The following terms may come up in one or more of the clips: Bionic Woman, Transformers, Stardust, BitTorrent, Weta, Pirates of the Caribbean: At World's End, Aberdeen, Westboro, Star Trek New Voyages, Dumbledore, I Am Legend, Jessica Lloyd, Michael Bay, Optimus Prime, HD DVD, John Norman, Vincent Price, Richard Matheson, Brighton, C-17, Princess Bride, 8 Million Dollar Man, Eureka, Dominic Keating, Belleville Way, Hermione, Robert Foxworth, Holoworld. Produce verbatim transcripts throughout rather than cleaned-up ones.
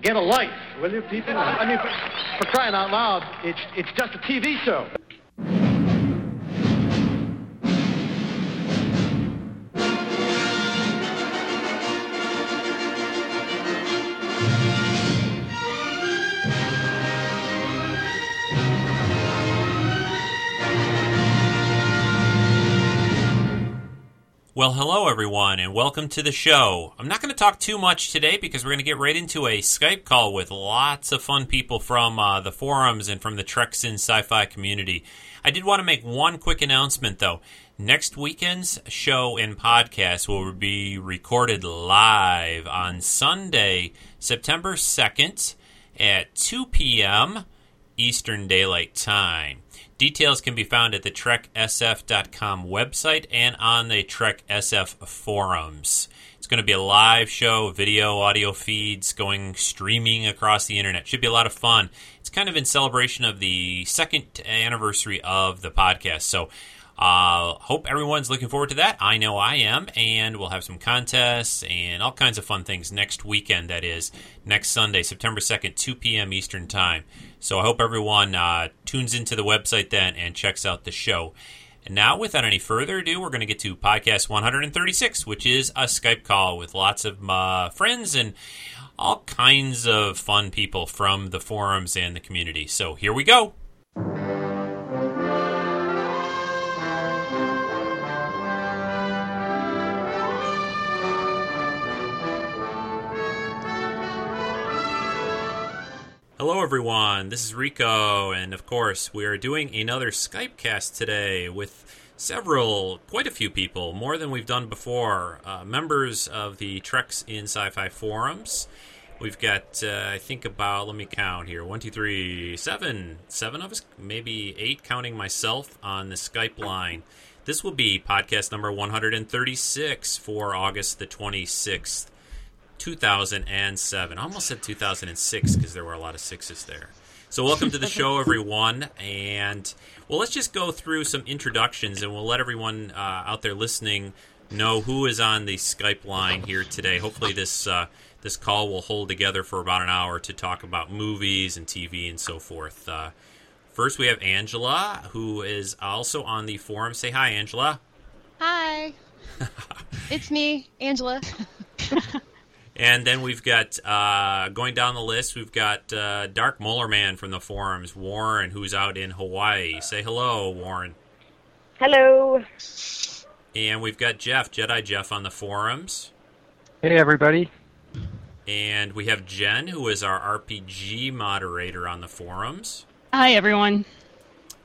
Get a life, will you, people? I mean, for, for crying out loud, it's, it's just a T V show. Well, hello, everyone, and welcome to the show. I'm not going to talk too much today because we're going to get right into a Skype call with lots of fun people from uh, the forums and from the Treks in Sci-Fi community. I did want to make one quick announcement, though. Next weekend's show and podcast will be recorded live on Sunday, September second at two p.m. Eastern Daylight Time. Details can be found at the Trek S F dot com website and on the Trek S F forums. It's going to be a live show, video, audio feeds going streaming across the internet. Should be a lot of fun. It's kind of in celebration of the second anniversary of the podcast. So I uh, hope everyone's looking forward to that. I know I am. And we'll have some contests and all kinds of fun things next weekend, that is, next Sunday, September second, two p.m. Eastern Time. So I hope everyone uh, tunes into the website then and checks out the show. And now, without any further ado, we're going to get to podcast one thirty-six, which is a Skype call with lots of my friends and all kinds of fun people from the forums and the community. So here we go. Hello, everyone. This is Rico, and of course, we are doing another Skype cast today with several, quite a few people, more than we've done before, uh, members of the Treks in Sci-Fi forums. We've got, uh, I think about, let me count here, one, two, three, seven, seven of us, maybe eight, counting myself on the Skype line. This will be podcast number one thirty-six for August the twenty-sixth. two thousand seven. I almost said two thousand six because there were a lot of sixes there. So welcome to the show, everyone. And, well, let's just go through some introductions, and we'll let everyone uh, out there listening know who is on the Skype line here today. Hopefully this uh, this call will hold together for about an hour to talk about movies and T V and so forth. Uh, first, we have Angela, who is also on the forum. Say hi, Angela. Hi. It's me, Angela. And then we've got, uh, going down the list, we've got uh, Dark Molar Man from the forums, Warren, who's out in Hawaii. Say hello, Warren. Hello. And we've got Jeff, Jedi Jeff, on the forums. Hey, everybody. And we have Jen, who is our R P G moderator on the forums. Hi, everyone.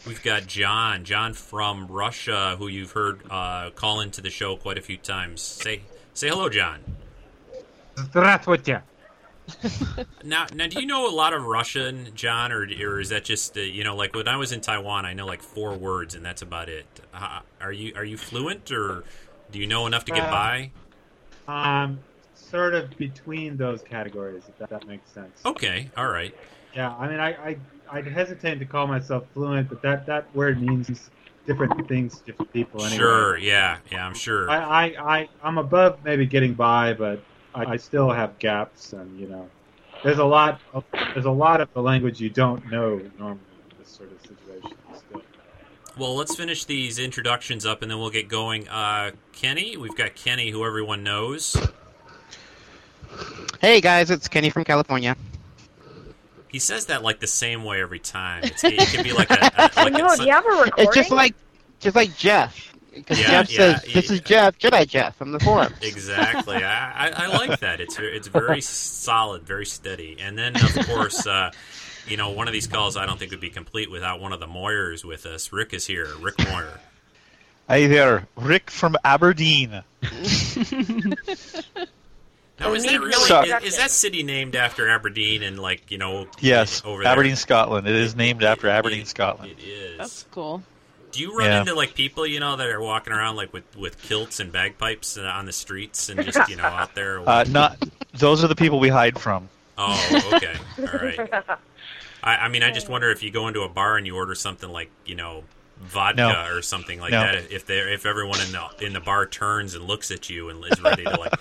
We've got John, John from Russia, who you've heard uh, call into the show quite a few times. Say, say hello, John. now, now, do you know a lot of Russian, John, or, or is that just uh, you know, like when I was in Taiwan, I know like four words, and that's about it. Uh, are you are you fluent, or do you know enough to get uh, by? Um, sort of between those categories, if that, that makes sense. Okay, all right. Yeah, I mean, I I I'd hesitate to call myself fluent, but that, that word means different things to different people. Anyway. Sure. Yeah. Yeah. I'm sure. I, I, I I'm above maybe getting by, but. I still have gaps, and you know, there's a lot. Of, there's a lot of the language you don't know normally in this sort of situation. Still. Well, let's finish these introductions up, and then we'll get going. Uh, Kenny, we've got Kenny, who everyone knows. Hey guys, it's Kenny from California. He says that like the same way every time. It's, it can be like a. a like I know. It's, do you have a recording? It's just like, just like Jeff. Because yeah, Jeff yeah, says, "This yeah. is Jeff, Jedi Jeff, from the forums." Exactly. I, I, I like that. It's it's very solid, very steady. And then, of course, uh, you know, one of these calls I don't think would be complete without one of the Moyers with us. Rick is here. Rick Moyer. Hi there, Rick from Aberdeen. Now, is that really is, is that city named after Aberdeen? And like you know, yes, over Aberdeen, there? Scotland. It is named it, after it, Aberdeen, it, Scotland. It is. That's cool. Do you run yeah. into, like, people, you know, that are walking around, like, with, with kilts and bagpipes on the streets and just, you know, out there? Uh, not Those are the people we hide from. Oh, okay. All right. I, I mean, I just wonder if you go into a bar and you order something like, you know, vodka no. or something like no. that. If they, if everyone in the in the bar turns and looks at you and is ready to, like,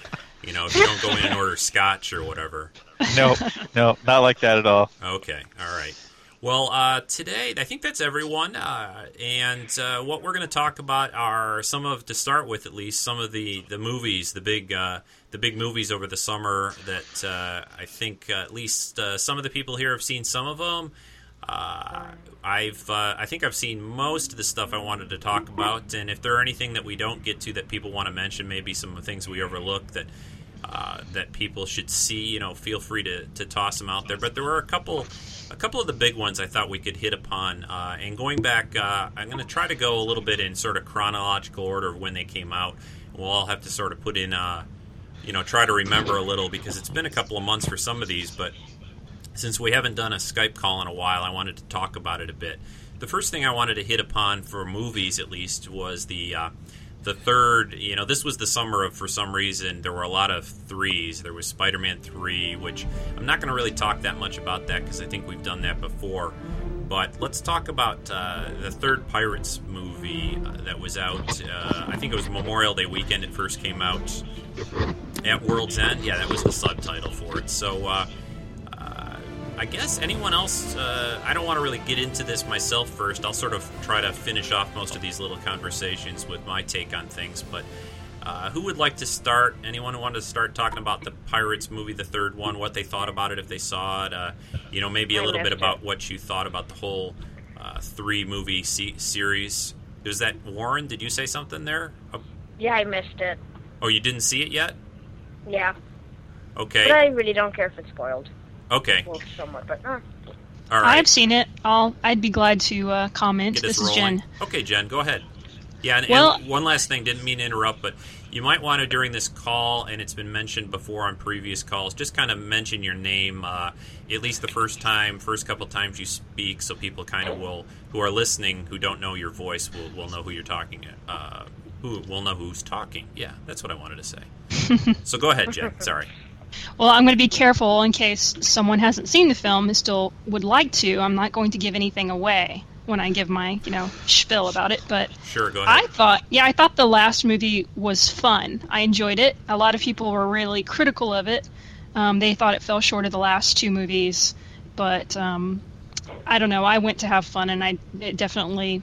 you know, if you don't go in and order scotch or whatever. No, no, not like that at all. Okay, all right. Well, uh, today, I think that's everyone, uh, and uh, what we're going to talk about are some of, to start with at least, some of the, the movies, the big uh, the big movies over the summer that uh, I think uh, at least uh, some of the people here have seen some of them. Uh, I've uh, I think I've seen most of the stuff I wanted to talk about, and if there are anything that we don't get to that people want to mention, maybe some of the things we overlook that uh, that people should see, you know, feel free to, to toss them out there. But there were a couple... A couple of the big ones I thought we could hit upon, uh, and going back, uh, I'm going to try to go a little bit in sort of chronological order of when they came out. We'll all have to sort of put in, uh, you know, try to remember a little, because it's been a couple of months for some of these, but since we haven't done a Skype call in a while, I wanted to talk about it a bit. The first thing I wanted to hit upon for movies, at least, was the uh, the third, you know, this was the summer of, for some reason, there were a lot of threes. There was Spider-Man three, which I'm not going to really talk that much about that because I think we've done that before. But let's talk about uh, the third Pirates movie uh, that was out. Uh, I think it was Memorial Day weekend it first came out. At World's End? Yeah, that was the subtitle for it. So, uh, uh, I guess anyone else, uh, I don't want to really get into this myself first. I'll sort of try to finish off most of these little conversations with my take on things. But uh, who would like to start? Anyone who wanted to start talking about the Pirates movie, the third one, what they thought about it, if they saw it, uh, you know, maybe a little bit about what you thought about the whole uh, three-movie se- series. Was that, Warren, did you say something there? Oh. Yeah, I missed it. Oh, you didn't see it yet? Yeah. Okay. But I really don't care if it's spoiled. Okay. Well, somewhat, but uh. All right. I've seen it. I'll, I'd be glad to uh, comment. This rolling. is Jen. Okay, Jen, go ahead. Yeah, and, well, and one last thing, didn't mean to interrupt, but you might want to, during this call, and it's been mentioned before on previous calls, just kind of mention your name uh, at least the first time, first couple times you speak, so people kind of will, who are listening, who don't know your voice, will, will know who you're talking to. Uh, who will know who's talking. Yeah, that's what I wanted to say. So go ahead, Jen. Sorry. Well, I'm going to be careful in case someone hasn't seen the film and still would like to. I'm not going to give anything away when I give my, you know, spiel about it. But sure, go ahead. I thought, yeah, I thought the last movie was fun. I enjoyed it. A lot of people were really critical of it. Um, they thought it fell short of the last two movies. But um, I don't know. I went to have fun, and I it definitely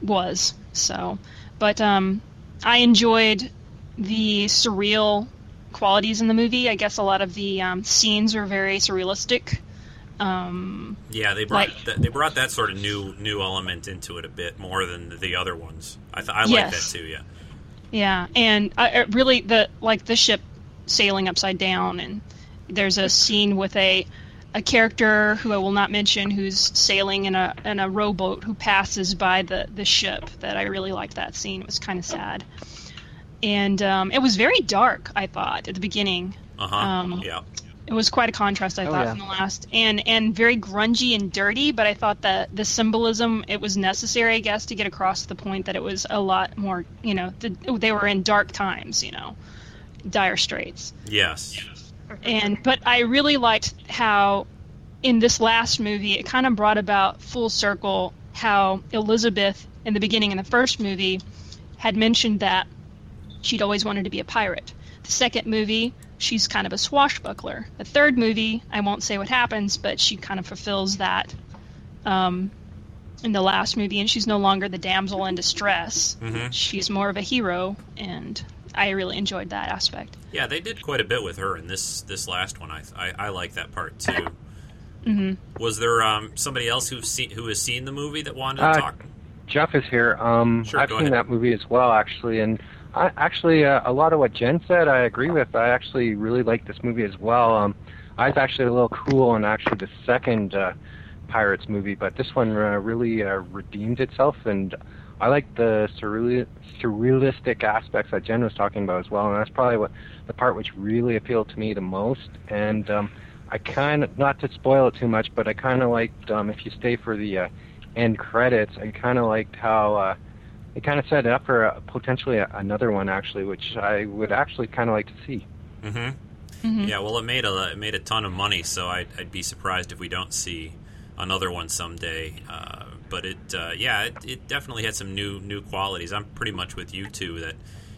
was. So, but um, I enjoyed the surreal qualities in the movie. I guess a lot of the um, scenes are very surrealistic. Um, yeah, they brought like, th- they brought that sort of new new element into it a bit more than the other ones. I th- I yes. like that too. Yeah, yeah, and I, really the like the ship sailing upside down, and there's a scene with a a character who I will not mention who's sailing in a in a rowboat who passes by the the ship. That I really liked that scene. It was kind of sad. And um, it was very dark, I thought, at the beginning. Uh-huh. Um, yeah. It was quite a contrast, I oh, thought, yeah. from the last. And and very grungy and dirty, but I thought that the symbolism, it was necessary, I guess, to get across the point that it was a lot more, you know, the, they were in dark times, you know, dire straits. Yes. And But I really liked how, in this last movie, it kind of brought about full circle how Elizabeth, in the beginning, in the first movie, had mentioned that she'd always wanted to be a pirate. The second movie, she's kind of a swashbuckler. The third movie, I won't say what happens, but she kind of fulfills that um, in the last movie, and she's no longer the damsel in distress. Mm-hmm. She's more of a hero, and I really enjoyed that aspect. Yeah, they did quite a bit with her in this this last one. I I, I like that part too. Mm-hmm. Was there um, somebody else who's seen, who has seen the movie that wanted uh, to talk? Jeff is here. Um, sure, I've seen ahead. that movie as well, actually, and. I, actually, uh, a lot of what Jen said, I agree with. I actually really like this movie as well. Um, I was actually a little cool on actually the second uh, Pirates movie, but this one uh, really uh, redeemed itself, and I like the surreal- surrealistic aspects that Jen was talking about as well, and that's probably what the part which really appealed to me the most. And um, I kind of, not to spoil it too much, but I kind of liked, um, if you stay for the uh, end credits, I kind of liked how... Uh, It kind of set it up for a, potentially a, another one, actually, which I would actually kind of like to see. Mm-hmm. Mm-hmm. Yeah, well, it made a it made a ton of money, so I'd, I'd be surprised if we don't see another one someday. Uh, but it, uh, yeah, it, it definitely had some new new qualities. I'm pretty much with you two that,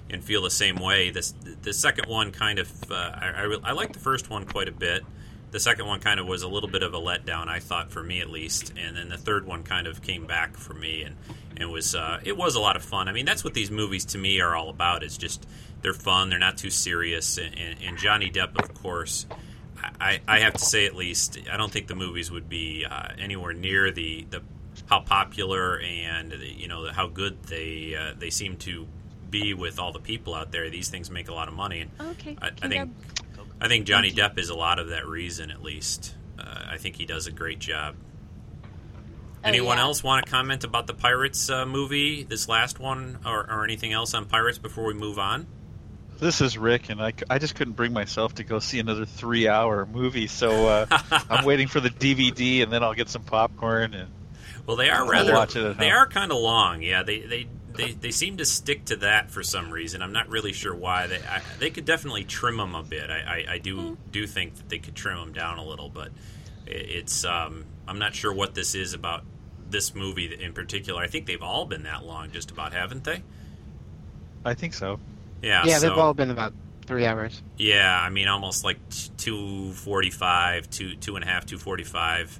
and feel the same way. This the second one kind of, uh, I I, re- I liked the first one quite a bit. The second one kind of was a little bit of a letdown, I thought, for me at least. And then the third one kind of came back for me, and and was uh, it was a lot of fun. I mean, that's what these movies to me are all about. It's just they're fun, they're not too serious, and, and, and Johnny Depp, of course. I, I have to say, at least, I don't think the movies would be uh, anywhere near the, the how popular and the, you know, how good they uh, they seem to be with all the people out there. These things make a lot of money. And okay, I, I think I, I think Johnny Depp is a lot of that reason. At least, uh, I think he does a great job. Oh, Anyone yeah. else want to comment about the Pirates uh, movie, this last one, or, or anything else on Pirates before we move on? This is Rick, and I, I just couldn't bring myself to go see another three-hour movie, so uh, I'm waiting for the D V D, and then I'll get some popcorn. And well, they are rather watch it at they home. Are kind of long. Yeah, they they, they they seem to stick to that for some reason. I'm not really sure why. They I, they could definitely trim them a bit. I, I, I do mm. do think that they could trim them down a little, but it's um I'm not sure what this is about this movie in particular. I think they've all been that long, just about, haven't they? I think so. Yeah, yeah, so, they've all been about three hours. Yeah, I mean, almost like two forty-five, two two and a half, two forty-five.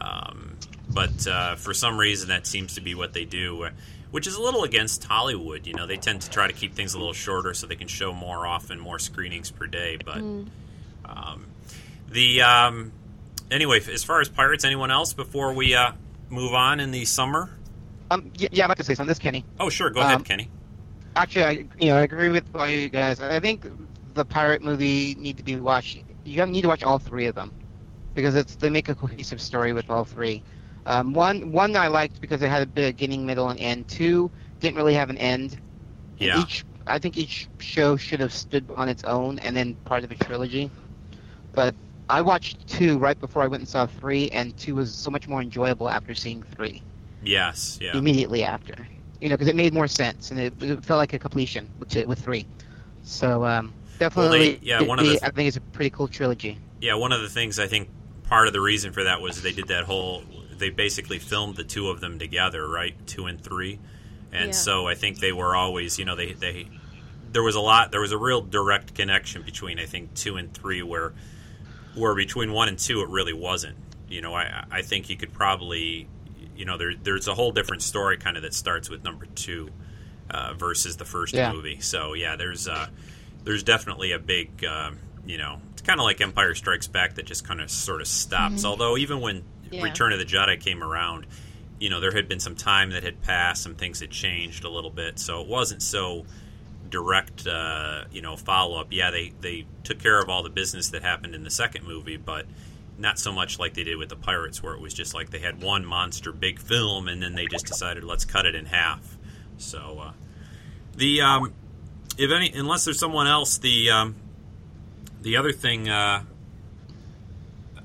Um, but uh, for some reason, that seems to be what they do, which is a little against Hollywood. You know, they tend to try to keep things a little shorter so they can show more often, more screenings per day. But mm. um, the um, anyway, as far as Pirates, anyone else before we uh, move on in the summer? Um, yeah, yeah, I'd like to say something. This is Kenny. Oh, sure, go um, ahead, Kenny. Actually, I, you know, I agree with all you guys. I think the pirate movie need to be watched. You need to watch all three of them because it's they make a cohesive story with all three. Um, one, one I liked because it had a bit of beginning, middle, and end. Two didn't really have an end. Yeah. Each, I think each show should have stood on its own and then part of a trilogy. But I watched two right before I went and saw three, and two was so much more enjoyable after seeing three. Yes. Yeah. Immediately after. You know, because it made more sense, and it, it felt like a completion with, with three. So um, definitely, well, they, yeah, one it, of the th- I think it's a pretty cool trilogy. Yeah, one of the things I think part of the reason for that was they did that whole. They basically filmed the two of them together, right? Two and three, and yeah. So I think they were always, you know, they they there was a lot, there was a real direct connection between I think two and three, where where between one and two it really wasn't. You know, I I think you could probably. You know, there, there's a whole different story kind of that starts with number two uh, versus the first yeah. movie. So, yeah, there's uh, there's definitely a big, uh, you know, it's kind of like Empire Strikes Back that just kind of sort of stops. Mm-hmm. Although even when yeah. Return of the Jedi came around, you know, there had been some time that had passed, some things had changed a little bit. So it wasn't so direct, uh, you know, follow-up. Yeah, they, they took care of all the business that happened in the second movie, but... Not so much like they did with the Pirates, where it was just like they had one monster big film, and then they just decided let's cut it in half. So, uh, the um, if any, unless there's someone else, the um, the other thing. Uh,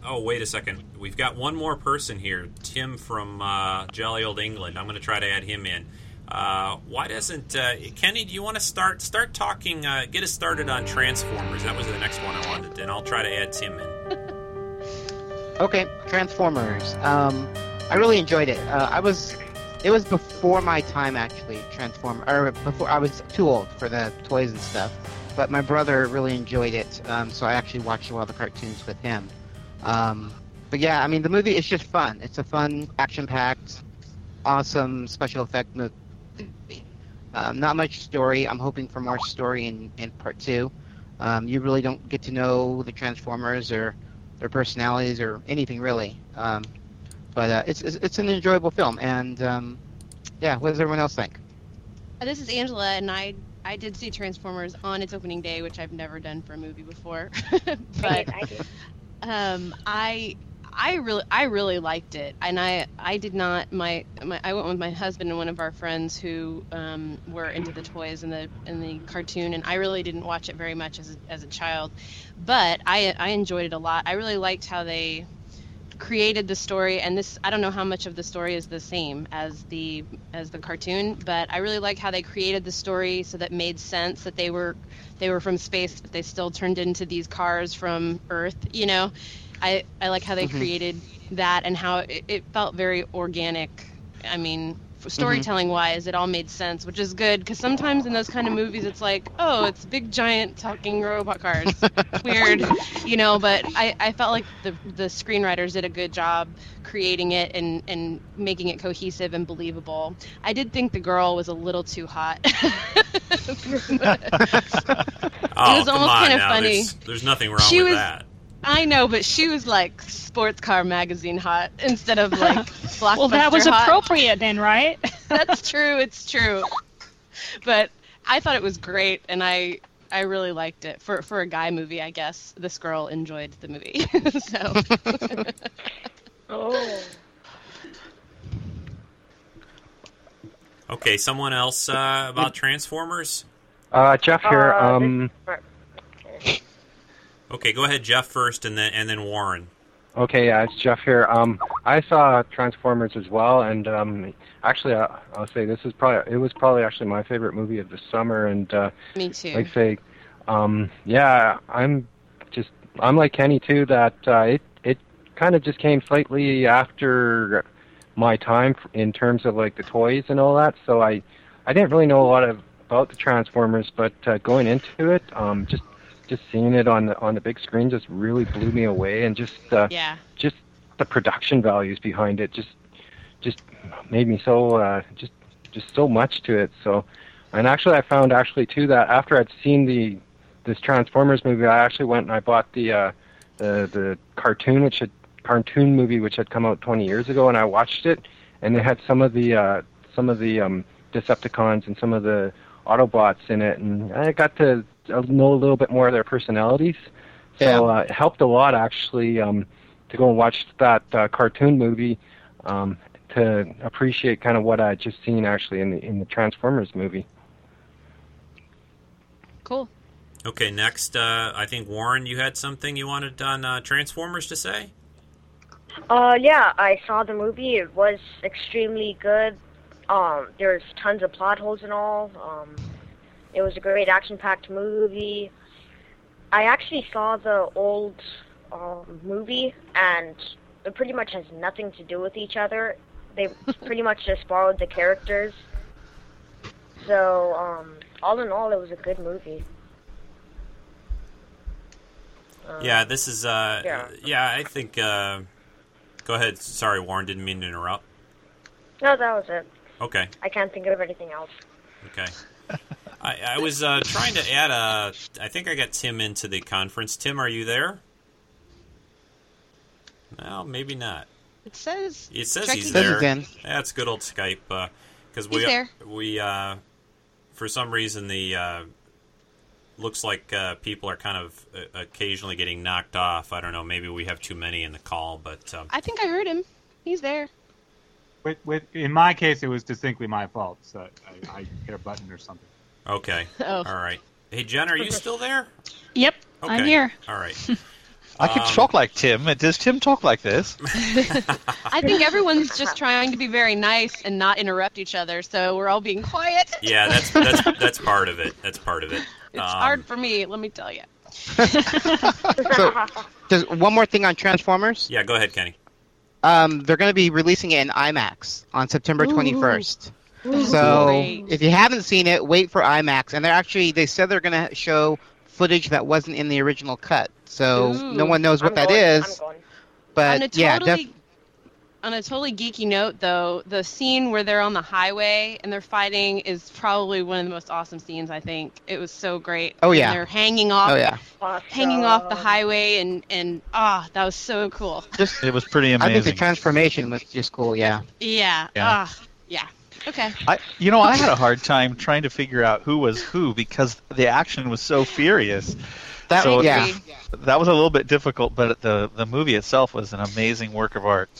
oh, wait a second, we've got one more person here, Tim from uh, Jolly Old England. I'm going to try to add him in. Uh, why doesn't uh, Kenny? Do you want to start start talking? Uh, get us started on Transformers. That was the next one I wanted, and I'll try to add Tim in. Okay, Transformers. Um, I really enjoyed it. Uh, I was, it was before my time actually. Transform, or before I was too old for the toys and stuff. But my brother really enjoyed it, um, so I actually watched a lot of the cartoons with him. Um, but yeah, I mean the movie is just fun. It's a fun, action-packed, awesome special effect movie. Um, not much story. I'm hoping for more story in, in part two. Um, you really don't get to know the Transformers or. Their personalities or anything really, um, but uh, it's, it's it's an enjoyable film. And um, yeah, what does everyone else think? This is Angela, and I I did see Transformers on its opening day, which I've never done for a movie before. But I did. Um, I I really I really liked it, and I I did not my, my I went with my husband and one of our friends who um, were into the toys and the and the cartoon, and I really didn't watch it very much as a, as a child. But I I enjoyed it a lot. I really liked how they created the story, and this I don't know how much of the story is the same as the as the cartoon, but I really like how they created the story so that made sense that they were they were from space, but they still turned into these cars from Earth. You know, I I like how they mm-hmm. created that and how it, it felt very organic I mean, storytelling wise, it all made sense, which is good, because sometimes in those kind of movies it's like, oh, it's big giant talking robot cars. Weird, you know, but I, I felt like the the screenwriters did a good job creating it and and making it cohesive and believable. I did think the girl was a little too hot. Oh, it was almost kind of funny. There's, there's nothing wrong she with was, that. I know, but she was like sports car magazine hot instead of like blockbuster hot. Well, that was appropriate then, right? That's true. It's true. But I thought it was great, and I I really liked it for for a guy movie. I guess this girl enjoyed the movie. So. Oh. Okay. Someone else uh, about Transformers? Uh, Jeff here. Uh, um. Okay, go ahead, Jeff, first, and then and then Warren. Okay, yeah, it's Jeff here. Um, I saw Transformers as well, and um, actually, I, I'll say this is probably it was probably actually my favorite movie of the summer. And uh, me too. Like say, um, yeah, I'm just I'm like Kenny too. That uh, it it kind of just came slightly after my time in terms of like the toys and all that. So I I didn't really know a lot of, about the Transformers, but uh, going into it, um, just. Just seeing it on the on the big screen just really blew me away, and just uh, yeah. just the production values behind it just just made me so uh, just just so much to it. So, and actually I found actually too that after I'd seen the this Transformers movie, I actually went and I bought the uh, the the cartoon which had cartoon movie which had come out twenty years ago, and I watched it, and they had some of the uh, some of the um, Decepticons and some of the Autobots in it, and I got to know a little bit more of their personalities. So yeah. uh, it helped a lot, actually, um, to go and watch that uh, cartoon movie um, to appreciate kind of what I had just seen, actually, in the in the Transformers movie. Cool. Okay, next, uh, I think, Warren, you had something you wanted on uh, Transformers to say? Uh, yeah, I saw the movie. It was extremely good. Um, there's tons of plot holes and all. Um, it was a great action-packed movie. I actually saw the old um, movie, and it pretty much has nothing to do with each other. They pretty much just borrowed the characters. So, um, all in all, it was a good movie. Um, yeah, this is, uh, yeah. yeah, I think, uh, go ahead. Sorry, Warren, didn't mean to interrupt. No, that was it. Okay. I can't think of anything else. Okay. I, I was uh, trying to add a... I think I got Tim into the conference. Tim, are you there? Well, maybe not. It says... It says he's there. Again. That's good old Skype. Uh, cause we, he's there. We, uh, for some reason, the... Uh, looks like uh, people are kind of occasionally getting knocked off. I don't know. Maybe we have too many in the call, but... Um, I think I heard him. He's there. With, with, in my case, it was distinctly my fault. So I, I hit a button or something. Okay. Oh. All right. Hey, Jen, are you still there? Yep. Okay. I'm here. All right. I can um, talk like Tim. Does Tim talk like this? I think everyone's just trying to be very nice and not interrupt each other, so we're all being quiet. Yeah, that's that's that's part of it. That's part of it. It's um, hard for me, let me tell you. So, does, one more thing on Transformers. Yeah, go ahead, Kenny. Um, they're going to be releasing it in IMAX on September twenty-first. Ooh. So great. If you haven't seen it, wait for IMAX. And they're actually, they said they're going to show footage that wasn't in the original cut. So Ooh. No one knows what I'm that going. is. I'm but on a totally, yeah, def- on a totally geeky note, though, the scene where they're on the highway and they're fighting is probably one of the most awesome scenes. I think it was so great. Oh yeah, and they're hanging off. Oh yeah, awesome. hanging off the highway and and ah, oh, that was so cool. Just it was pretty amazing. I think the transformation was just cool. Yeah. Yeah. Yeah. Oh, yeah. Okay. I, you know, I had a hard time trying to figure out who was who because the action was so furious. That so yeah, it, that was a little bit difficult, but the the movie itself was an amazing work of art.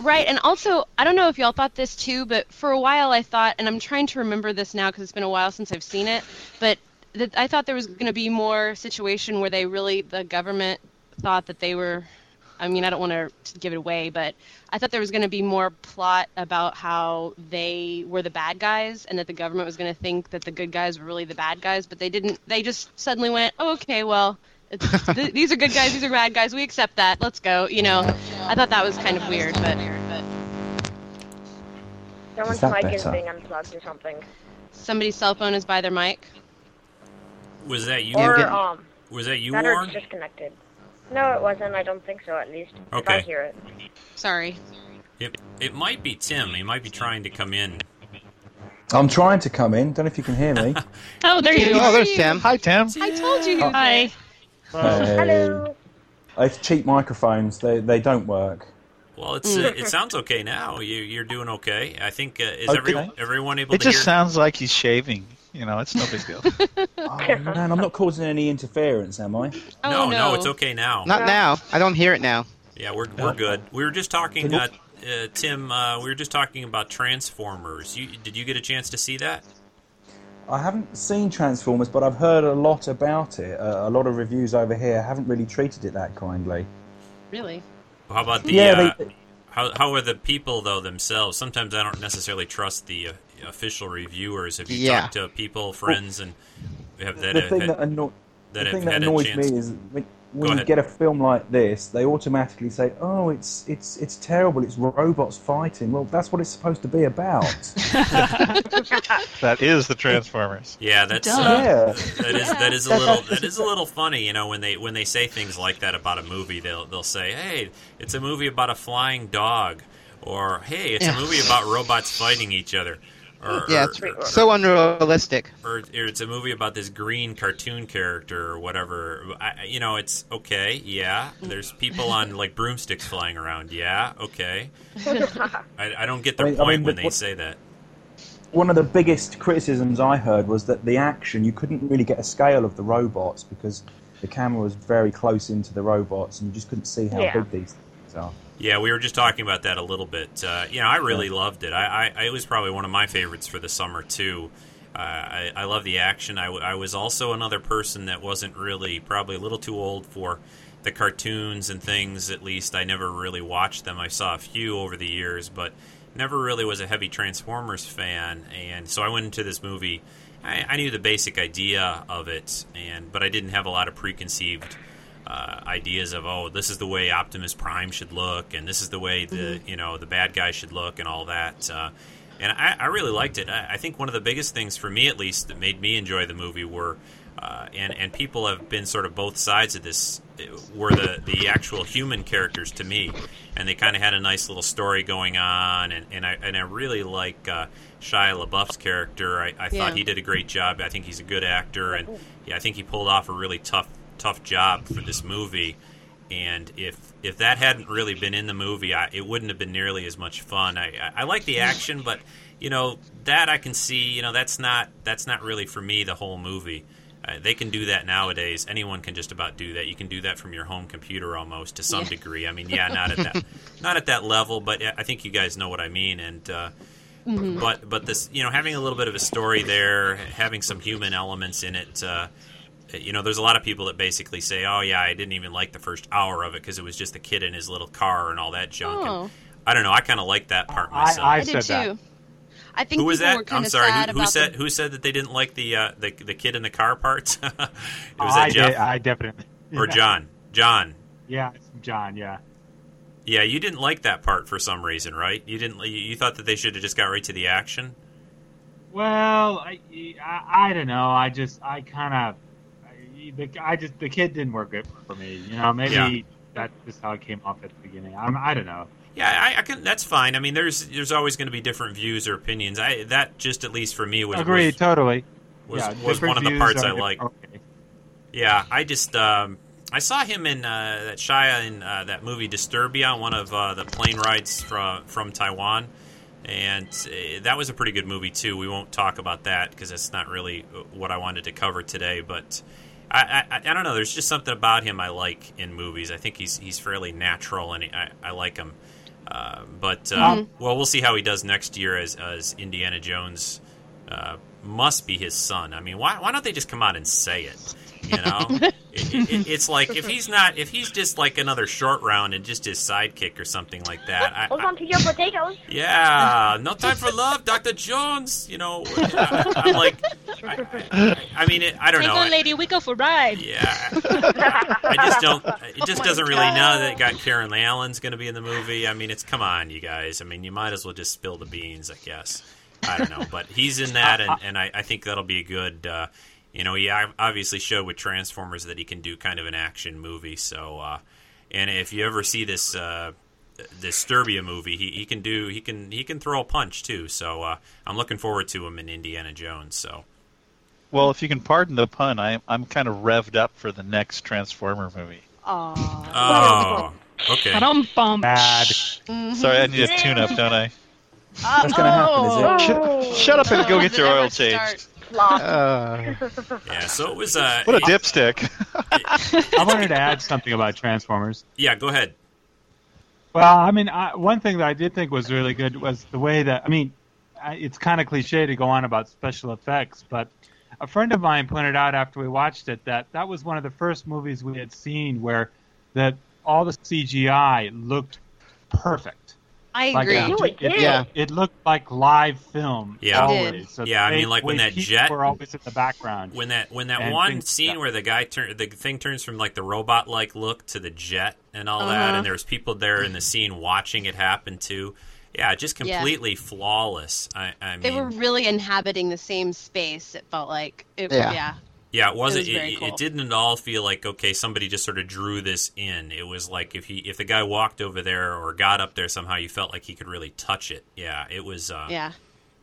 Right, and also, I don't know if y'all thought this too, but for a while I thought, and I'm trying to remember this now because it's been a while since I've seen it, but th- I thought there was going to be more situation where they really, the government thought that they were, I mean, I don't want to give it away, but I thought there was going to be more plot about how they were the bad guys and that the government was going to think that the good guys were really the bad guys, but they didn't, they just suddenly went, oh, okay, well... It's, th- these are good guys, these are bad guys, we accept that, let's go, you know. I thought that was kind of weird, but... Someone's mic is being unplugged or something. Somebody's cell phone is by their mic. Was that you? Or, um, was that you, Warren? Disconnected. No, it wasn't. I don't think so, at least. Okay. If I hear it. Sorry. It, it might be Tim. He might be trying to come in. I'm trying to come in. Don't know if you can hear me. Oh, there you are. Oh, there's Tim. Hi, Tim. Tim. I told you. Hi. Hi. Hey. Hello. It's cheap microphones. They they don't work. Well, it's uh, it sounds okay now. You you're doing okay. I think uh, is okay. every, everyone able it to hear? It just sounds like he's shaving. You know, it's no big deal. Oh, man, I'm not causing any interference, am I? Oh, no, no, no, it's okay now. Not now. I don't hear it now. Yeah, we're we're good. We were just talking about uh, Tim. Uh, we were just talking about Transformers. You, did you get a chance to see that? I haven't seen Transformers, but I've heard a lot about it. Uh, a lot of reviews over here haven't really treated it that kindly. Really? Well, how about the? Yeah, uh, they, how how are the people though themselves? Sometimes I don't necessarily trust the. Uh, official reviewers. Have you yeah. talked to people, friends, and have that? The thing had, that, anno- that, the thing that annoys me is when, when you ahead. get a film like this, they automatically say, "Oh, it's it's it's terrible. It's robots fighting." Well, that's what it's supposed to be about. That is the Transformers. Yeah, that's uh, yeah. that is that is a little that is a little funny. You know, when they when they say things like that about a movie, they'll they'll say, "Hey, it's a movie about a flying dog," or "Hey, it's yeah. a movie about robots fighting each other." Or, yeah, it's or, so unrealistic. Or, or it's a movie about this green cartoon character or whatever. I, you know, it's okay, yeah. There's people on, like, broomsticks flying around. Yeah, okay. I, I don't get their I mean, point I mean, when they what, say that. One of the biggest criticisms I heard was that the action, you couldn't really get a scale of the robots because the camera was very close into the robots and you just couldn't see how yeah. big these things are. Yeah, we were just talking about that a little bit. Uh, you know, I really loved it. I, I, it was probably one of my favorites for the summer, too. Uh, I, I love the action. I, I was also another person that wasn't really, probably a little too old for the cartoons and things, at least. I never really watched them. I saw a few over the years, but never really was a heavy Transformers fan. And so I went into this movie. I, I knew the basic idea of it, and but I didn't have a lot of preconceived Uh, ideas of, oh, this is the way Optimus Prime should look, and this is the way the mm-hmm. you know the bad guy should look, and all that. Uh, and I, I really liked it. I, I think one of the biggest things for me, at least, that made me enjoy the movie were, uh, and and people have been sort of both sides of this, were the, the actual human characters to me, and they kind of had a nice little story going on, and, and I and I really like uh, Shia LaBeouf's character. I, I yeah. thought he did a great job. I think he's a good actor, and yeah, I think he pulled off a really tough. tough job for this movie, and if if that hadn't really been in the movie, I, it wouldn't have been nearly as much fun. I, I, I like the action, but you know that I can see. You know that's not that's not really for me the whole movie. Uh, they can do that nowadays. Anyone can just about do that. You can do that from your home computer almost to some yeah. degree. I mean, yeah, not at that not at that level, but I think you guys know what I mean. And uh, mm-hmm. but but this you know having a little bit of a story there, having some human elements in it. Uh, You know, there's a lot of people that basically say, oh, yeah, I didn't even like the first hour of it because it was just a kid in his little car and all that junk. Oh. And I don't know. I kind of like that part myself. I, I, I said that. I think who was that? I'm sorry. Who, who said the... who said that they didn't like the uh, the, the kid in the car parts? Was that I Jeff? Did, I definitely. Or John. John. Yeah, John, yeah. Yeah, you didn't like that part for some reason, right? You didn't. You thought that they should have just got right to the action? Well, I, I, I don't know. I just, I kind of... The, I just the kid didn't work good for me, you know. Maybe yeah. that's just how it came off at the beginning. I'm, I don't know. Yeah, I, I can. That's fine. I mean, there's there's always going to be different views or opinions. I that just at least for me was agree was, totally was yeah, was one of the parts I liked. Okay. Yeah, I just um, I saw him in uh, that Shia in uh, that movie Disturbia, one of uh, the plane rides from from Taiwan. And that was a pretty good movie too. We won't talk about that because that's not really what I wanted to cover today. But I, I, I don't know. There's just something about him I like in movies. I think he's he's fairly natural, and he, I, I like him. Uh, but uh, mm-hmm. well, we'll see how he does next year as as Indiana Jones uh, must be his son. I mean, why why don't they just come out and say it? You know, it, it, it's like if he's not, if he's just like another short round and just his sidekick or something like that. I, Hold on I, to your potatoes. Yeah, no time for love, Doctor Jones. You know, I, I'm like, I, I, I mean, it, I don't Take know. Take on, lady, we go for a ride. Yeah. I, I just don't. It just oh doesn't really God. know that it got Karen Allen's going to be in the movie. I mean, it's come on, you guys. I mean, you might as well just spill the beans, I guess. I don't know, but he's in that, and, and I, I think that'll be a good. Uh, you know, he obviously showed with Transformers that he can do kind of an action movie. So, uh, and if you ever see this. Uh, This Disturbia movie, he, he can do he can he can throw a punch too. So uh, I'm looking forward to him in Indiana Jones. So, well, if you can pardon the pun, I'm I'm kind of revved up for the next Transformer movie. Aww. Oh, okay. Bad. Mm-hmm. Sorry, I need a tune-up, don't I? Uh, That's gonna oh. happen. Is it? Sh- shut up and go get your oil changed. Uh, yeah, so it was. Uh, what a dipstick! I wanted to add something about Transformers. Yeah, go ahead. Well, I mean, I, one thing that I did think was really good was the way that, I mean, I, it's kind of cliche to go on about special effects, but a friend of mine pointed out after we watched it that that was one of the first movies we had seen where that all the C G I looked perfect. I agree. Like, um, it, it, yeah. it looked like live film. Yeah, always. So yeah. They, I mean, like when that jet were always in the background. When that when that one scene stuff. where the guy turn the thing turns from like the robot like look to the jet and all uh-huh. that, and there's people there in the scene watching it happen too. Yeah, just completely yeah. flawless. I, I mean, they were really inhabiting the same space. It felt like. It, yeah. yeah. Yeah, it wasn't. It, was it, cool. it didn't at all feel like okay. Somebody just sort of drew this in. It was like if he, if the guy walked over there or got up there somehow, you felt like he could really touch it. Yeah, it was. Uh, yeah,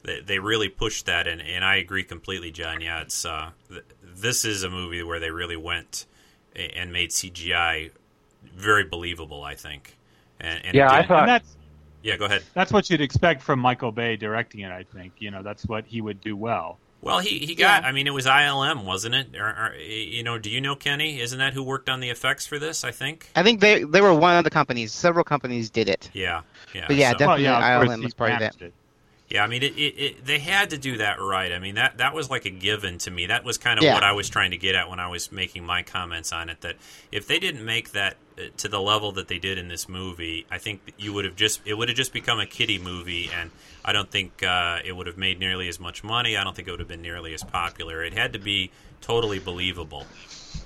they, they really pushed that, and and I agree completely, John. Yeah, it's uh, th- this is a movie where they really went and made C G I very believable. I think. And, and yeah, again, I thought. And that's, yeah, go ahead. That's what you'd expect from Michael Bay directing it. I think you know that's what he would do well. Well, he, he got, yeah. I mean, it was I L M, wasn't it? Or, or, you know, do you know, Kenny? Isn't that who worked on the effects for this, I think? I think they they were one of the companies. Several companies did it. Yeah. yeah but, yeah, so. definitely well, yeah, I L M was part of that. It. Yeah, I mean, it, it, it, they had to do that right. I mean, that, that was like a given to me. That was kind of yeah. what I was trying to get at when I was making my comments on it, that if they didn't make that to the level that they did in this movie, I think you would have just it would have just become a kiddie movie, and I don't think uh, it would have made nearly as much money. I don't think it would have been nearly as popular. It had to be totally believable,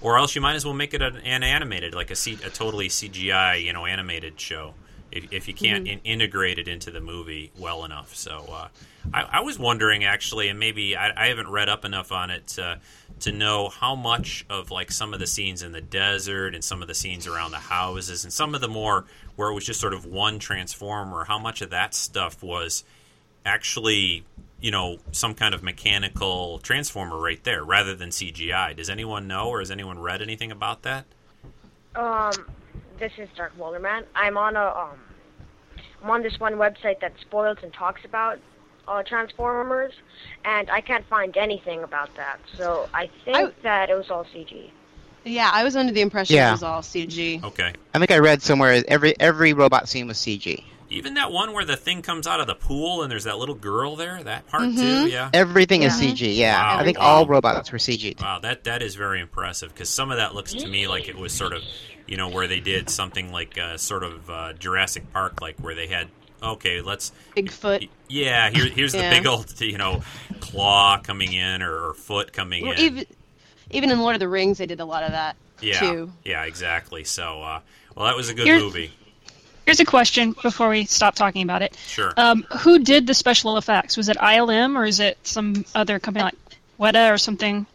or else you might as well make it an, an animated, like a, C, a totally C G I, you know, animated show. If, if you can't mm-hmm. in, integrate it into the movie well enough, so uh, I, I was wondering actually, and maybe I, I haven't read up enough on it to, to know how much of like some of the scenes in the desert and some of the scenes around the houses and some of the more where it was just sort of one transformer, how much of that stuff was actually you know some kind of mechanical transformer right there rather than C G I. Does anyone know, or has anyone read anything about that? Um. This is Dark Molar Man. I'm on a um, I'm on this one website that spoils and talks about uh, Transformers, and I can't find anything about that. So I think I, that it was all C G. Yeah, I was under the impression yeah. it was all C G. Okay. I think I read somewhere every every robot scene was C G. Even that one where the thing comes out of the pool and there's that little girl there, that part mm-hmm. too, yeah. Everything yeah. is C G, yeah. Wow, I think wow. all robots were C G'd. Wow, that, that is very impressive, because some of that looks to me like it was sort of, you know, where they did something like uh, sort of uh, Jurassic Park, like where they had, okay, let's... Bigfoot. Yeah, here, here's yeah. the big old, you know, claw coming in or, or foot coming well, in. Even, even in Lord of the Rings, they did a lot of that, yeah, too. Yeah, exactly. So, uh, well, that was a good You're- movie. Here's a question before we stop talking about it. Sure. Um, who did the special effects? Was it I L M or is it some other company like Weta or something?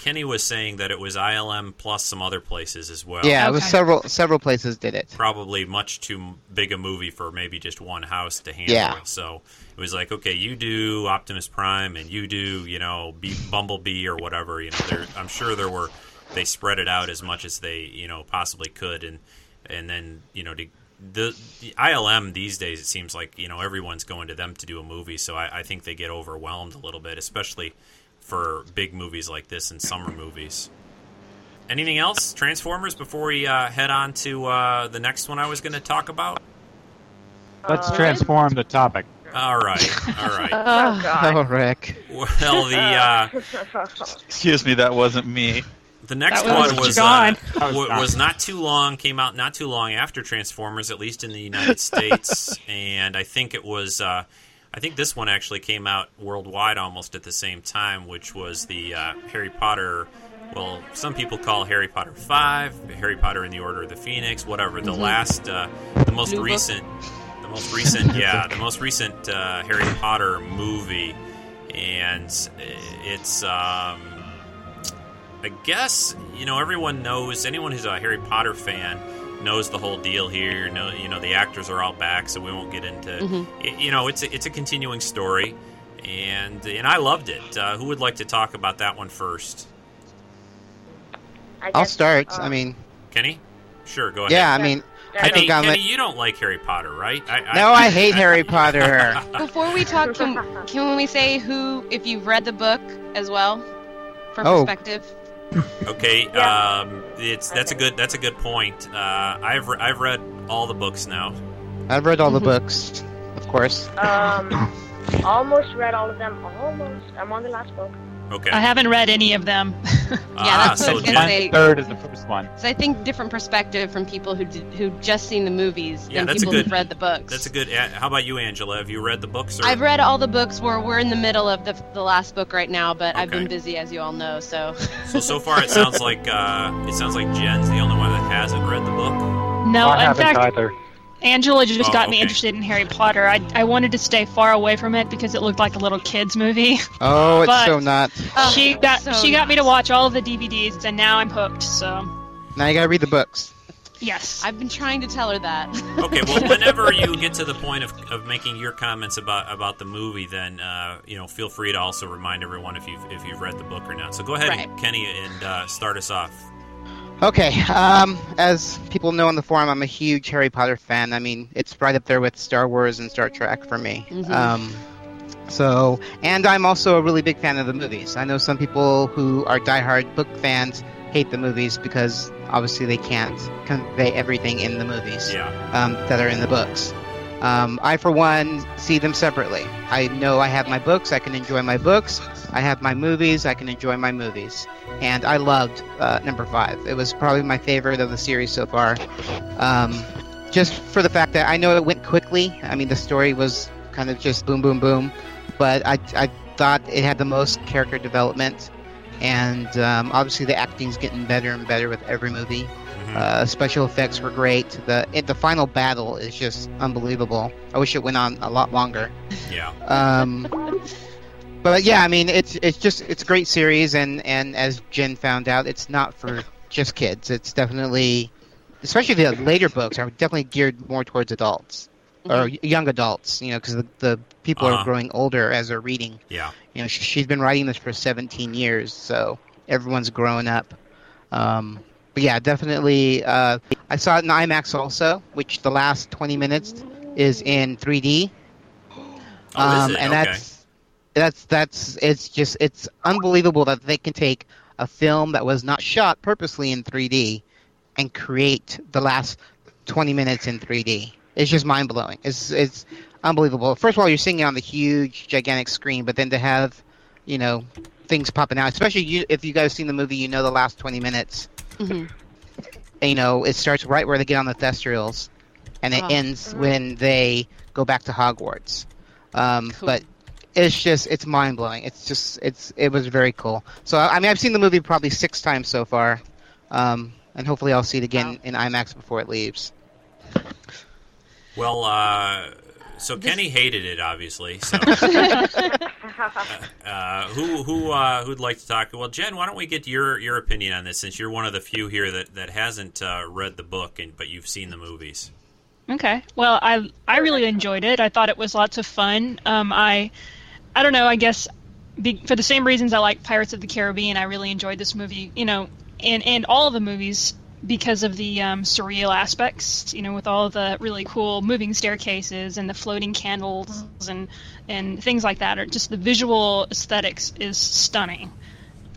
Kenny was saying that it was I L M plus some other places as well. Yeah, okay. It was several several places did it. Probably much too big a movie for maybe just one house to handle. Yeah. So it was like, okay, you do Optimus Prime and you do, you know, Bumblebee or whatever. You know, there, I'm sure there were. They spread it out as much as they, you know, possibly could, and and then you know to. The, the I L M these days, it seems like, you know, everyone's going to them to do a movie, so I, I think they get overwhelmed a little bit, especially for big movies like this and summer movies. Anything else, Transformers, before we uh, head on to uh, the next one I was going to talk about? Let's transform the topic. All right, all right. Oh, God. Oh, Rick. Well, the... Uh... Excuse me, that wasn't me. The next was one was uh, was, was not too long, came out not too long after Transformers, at least in the United States, and I think it was uh, – I think this one actually came out worldwide almost at the same time, which was the uh, Harry Potter, well, some people call Harry Potter five, Harry Potter and the Order of the Phoenix, whatever. The mm-hmm. last, uh, the most New recent, book. the most recent, yeah, the most recent uh, Harry Potter movie. And it's, um, I guess, you know, everyone knows, anyone who's a Harry Potter fan knows the whole deal here. No, you know, the actors are all back, so we won't get into. Mm-hmm. You know, it's a, it's a continuing story, and and I loved it. Uh, who would like to talk about that one first? I guess, I'll start. Uh, I mean, Kenny, sure, go ahead. Yeah, I mean, Kenny, I think Kenny, like... you don't like Harry Potter, right? I, no, I, I hate I, Harry Potter. Before we talk, can, can we say who, if you've read the book as well, for oh. perspective? Okay, yeah. um, it's that's okay. a good that's a good point. Uh, I've re- I've read all the books now. I've read all the books, of course. Um, almost read all of them. Almost, I'm on the last book. Okay. I haven't read any of them. yeah, ah, that's so one third is the first one. So I think different perspective from people who did, who just seen the movies yeah, than people who have read the books. That's a good. How about you, Angela? Have you read the books? Or... I've read all the books. We're we're in the middle of the the last book right now, but okay. I've been busy, as you all know. So so so far, it sounds like uh, it sounds like Jen's the only one that hasn't read the book. No, I in haven't fact, either. Angela just oh, got me okay. interested in Harry Potter. I, I wanted to stay far away from it because it looked like a little kid's movie. Oh, it's but so not. She got so she got nice. me to watch all of the D V Ds, and now I'm hooked. So now you gotta read the books. Yes. I've been trying to tell her that. Okay, well, whenever you get to the point of, of making your comments about, about the movie, then uh, you know, feel free to also remind everyone if you've, if you've read the book or not. So go ahead, right. Kenny, and uh, start us off. Okay, um, as people know on the forum, I'm a huge Harry Potter fan. I mean, it's right up there with Star Wars and Star Trek for me. Mm-hmm. Um, so, and I'm also a really big fan of the movies. I know some people who are diehard book fans hate the movies because obviously they can't convey everything in the movies yeah. um, that are in the books. Um, I, for one, see them separately. I know I have my books. I can enjoy my books. I have my movies. I can enjoy my movies. And I loved uh, number five. It was probably my favorite of the series so far. Um, just for the fact that I know it went quickly. I mean, the story was kind of just boom, boom, boom. But I, I thought it had the most character development. And um, obviously the acting's getting better and better with every movie. Uh, special effects were great. The it, the final battle is just unbelievable. I wish it went on a lot longer. Yeah. Um, but yeah, I mean, it's it's just it's a great series, and, and as Jen found out, it's not for just kids. It's definitely, especially the later books are definitely geared more towards adults or young adults. You know, because the, the people uh-huh. are growing older as they're reading. Yeah. You know, she, she's been writing this for seventeen years, so everyone's grown up. Um. But yeah, definitely. Uh, I saw it in IMAX also, which the last twenty minutes is in three D. Oh, um, is it? And okay. that's that's that's it's just it's unbelievable that they can take a film that was not shot purposely in three D and create the last twenty minutes in three D. It's just mind blowing. It's it's unbelievable. First of all, you're seeing it on the huge, gigantic screen, but then to have, you know, things popping out, especially you, if you guys have seen the movie, you know the last twenty minutes. Mm-hmm. And, you know, it starts right where they get on the Thestrals, and it oh. ends when they go back to Hogwarts. Um, cool. But it's just, it's mind blowing. It's just, it's it was very cool. So I mean, I've seen the movie probably six times so far, um, and hopefully I'll see it again wow. in IMAX before it leaves. Well, uh, so this... Kenny hated it, obviously. So. Uh, who who uh, who'd like to talk? Well, Jen, why don't we get your, your opinion on this, since you're one of the few here that that hasn't uh, read the book, and but you've seen the movies. Okay. Well, I I really enjoyed it. I thought it was lots of fun. Um, I I don't know. I guess be, for the same reasons I like Pirates of the Caribbean, I really enjoyed this movie. You know, and and all of the movies because of the um, surreal aspects. You know, with all the really cool moving staircases and the floating candles and. and things like that, or just the visual aesthetics is stunning.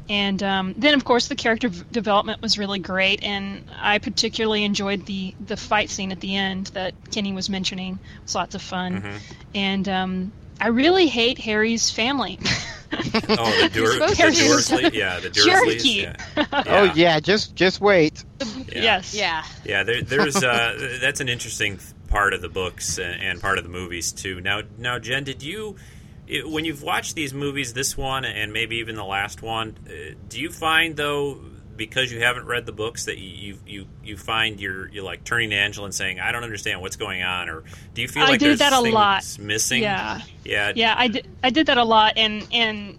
And um, then, of course, the character v- development was really great, and I particularly enjoyed the, the fight scene at the end that Kenny was mentioning. It was lots of fun. Mm-hmm. And um, I really hate Harry's family. Oh, the, Dur- the Dursleys? Yeah, the Dursleys. Yeah. Yeah. Oh, yeah, just just wait. Yeah. Yes. Yeah. Yeah, there, there's, uh, that's an interesting part of the books and, and part of the movies too. Now, now, Jen, did you, when you've watched these movies, this one and maybe even the last one, do you find though, because you haven't read the books, that you you you find you're you're like turning to Angela and saying, "I don't understand what's going on," or do you feel like I did there's that a things lot. missing? Yeah, yeah, yeah. I did, I did that a lot, and and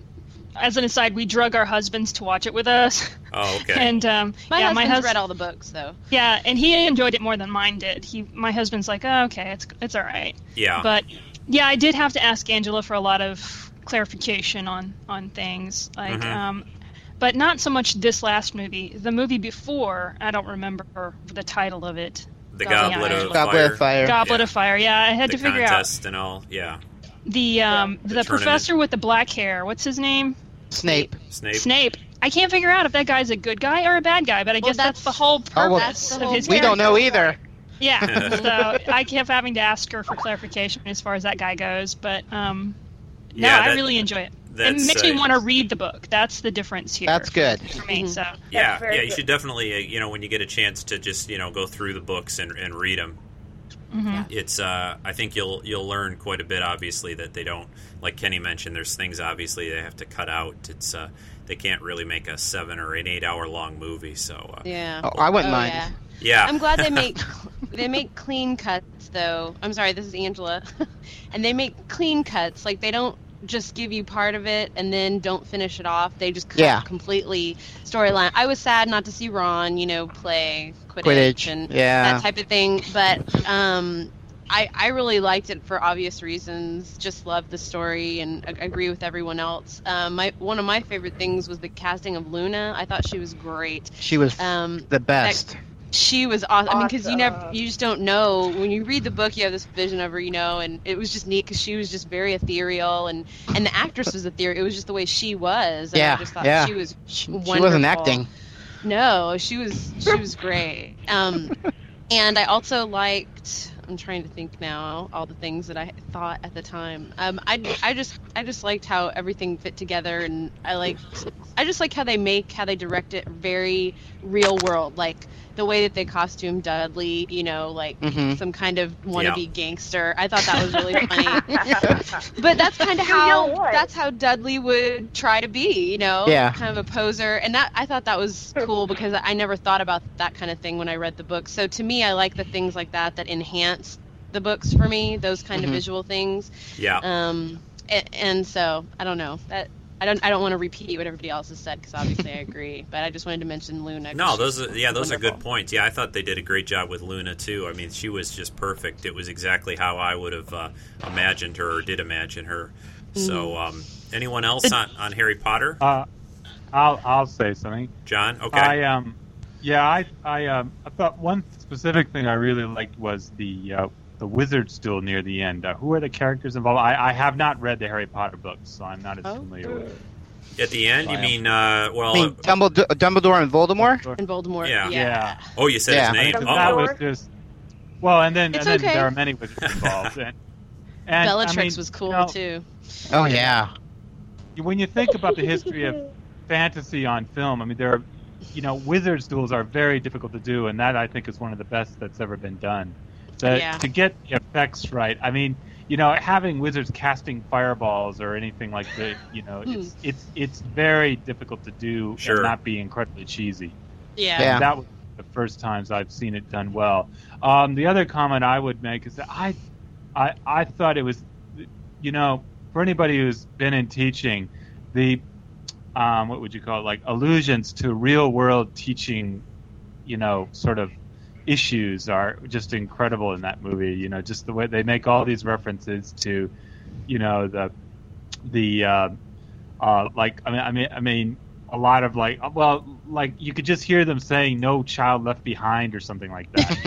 as an aside, we drug our husbands to watch it with us. Oh, okay. And um, my yeah, husband's my hus- read all the books though. Yeah, and he enjoyed it more than mine did. He, my husband's like, "Oh, okay, it's it's all right." Yeah. But yeah, I did have to ask Angela for a lot of clarification on on things like. Mm-hmm. Um, But not so much this last movie. The movie before, I don't remember the title of it. The Goblet of Fire. Goblet of Fire. Goblet of Fire. Yeah, I had to figure out. The contest and all. Yeah. The um the professor with the black hair. What's his name? Snape. Snape. Snape. I can't figure out if that guy's a good guy or a bad guy, but I guess that's the whole purpose of his character. We don't know either. Yeah. So I kept having to ask her for clarification as far as that guy goes, but um, no, I really enjoy it. That's, it makes me uh, want to read the book. That's the difference here. That's good for me. Mm-hmm. So yeah, yeah, you good. should definitely, uh, you know, when you get a chance to just, you know, go through the books and, and read them. Mm-hmm. Yeah. It's, uh, I think you'll you'll learn quite a bit. Obviously, that they don't, like Kenny mentioned, there's things obviously they have to cut out. It's, uh, they can't really make a seven or an eight hour long movie. So uh, yeah, oh, I wouldn't oh, mind. Yeah. yeah, I'm glad they make they make clean cuts though. I'm sorry, this is Angela, and they make clean cuts. Like they don't just give you part of it and then don't finish it off. They just cut yeah. completely storyline. I was sad not to see Ron, you know, play Quidditch, Quidditch. and yeah. that type of thing. But um, I, I really liked it for obvious reasons. Just loved the story and uh, agree with everyone else. Um, my one of my favorite things was the casting of Luna. I thought she was great. She was um, the best. That, She was awesome. awesome. I mean, because you never, you just don't know. When you read the book, you have this vision of her, you know, and it was just neat because she was just very ethereal, and, and the actress was ethereal. It was just the way she was. And yeah, I just thought yeah. she was wonderful. She wasn't acting. No, she was she was great. Um, and I also liked. I'm trying to think now all the things that I thought at the time. Um, I, I just I just liked how everything fit together, and I liked I just like how they make how they direct it very real world, like the way that they costumed Dudley, you know, like mm-hmm. some kind of wannabe yeah. gangster. I thought that was really funny. But that's kind of how you know that's how Dudley would try to be, you know, yeah. kind of a poser. And that I thought that was cool because I never thought about that kind of thing when I read the book. So to me, I like the things like that that enhance the books for me, those kind mm-hmm. of visual things. Yeah. Um. And, and so I don't know that I don't I don't want to repeat what everybody else has said because obviously I agree, but I just wanted to mention Luna. No, those are, yeah, those wonderful. are good points. Yeah, I thought they did a great job with Luna too. I mean, she was just perfect. It was exactly how I would have uh, imagined her or did imagine her. Mm-hmm. So, um, anyone else on, on Harry Potter? Uh, I'll I'll say something. John, okay. I um, yeah, I I um, I thought one specific thing I really liked was the. Uh, The wizard stool near the end. Uh, who are the characters involved? I, I have not read the Harry Potter books, so I'm not as oh. familiar with it. At the end, so you mean, uh, well... You mean Dumbledore, Dumbledore and Voldemort? And Voldemort, yeah. yeah. yeah. Oh, you said yeah. his name? Oh. That was just... Well, and then, and then okay. there are many wizards involved. and, and, Bellatrix I mean, was cool, you know, too. Oh, yeah. When you think about the history of fantasy on film, I mean, there are, you know, wizard duels are very difficult to do, and that, I think, is one of the best that's ever been done. To, yeah. to get the effects right, I mean, you know, having wizards casting fireballs or anything like that, you know, mm. it's it's it's very difficult to do sure. and not be incredibly cheesy. Yeah. yeah. That was the first times I've seen it done well. Um, the other comment I would make is that I, I, I thought it was, you know, for anybody who's been in teaching, the, um, what would you call it, like allusions to real world teaching, you know, sort of, issues are just incredible in that movie. You know, just the way they make all these references to, you know, the, the, uh, uh, like, I mean, I mean, I mean, a lot of like, well, like you could just hear them saying "No Child Left Behind" or something like that.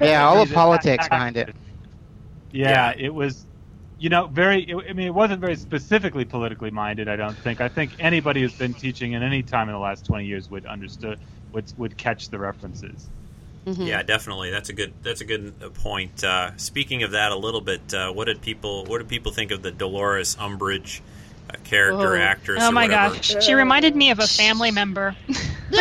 yeah, yeah, all the politics behind it. Yeah, yeah, it was, you know, very. It, I mean, it wasn't very specifically politically minded. I don't think. I think anybody who's been teaching in any time in the last twenty years would understood. Would would catch the references. Mm-hmm. Yeah, definitely. That's a good that's a good point. Uh, speaking of that, a little bit. Uh, what did people What did people think of the Dolores Umbridge a character, Whoa. actress. Oh my gosh, she reminded me of a family member. she,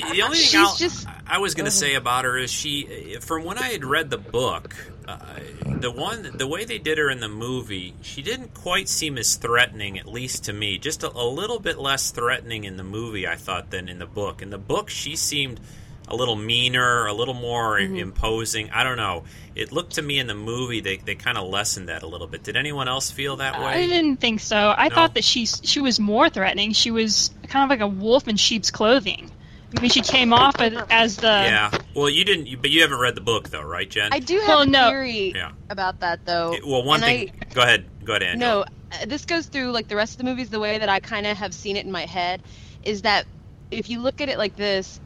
the only thing I'll, just, I was going to say about her is she, from when I had read the book, uh, the one, the way they did her in the movie, she didn't quite seem as threatening, at least to me. Just a, a little bit less threatening in the movie, I thought, than in the book. In the book, she seemed a little meaner, a little more mm-hmm. imposing. I don't know. It looked to me in the movie they they kind of lessened that a little bit. Did anyone else feel that way? I didn't think so. I no? thought that she she was more threatening. She was kind of like a wolf in sheep's clothing. I mean, she came off as the... Yeah. Well, you didn't... But you haven't read the book, though, right, Jen? I do have well, a no. theory yeah. about that, though. It, well, one and thing... I, go ahead. Go ahead, Angela. No, this goes through, like, the rest of the movies. The way that I kind of have seen it in my head is that if you look at it like this,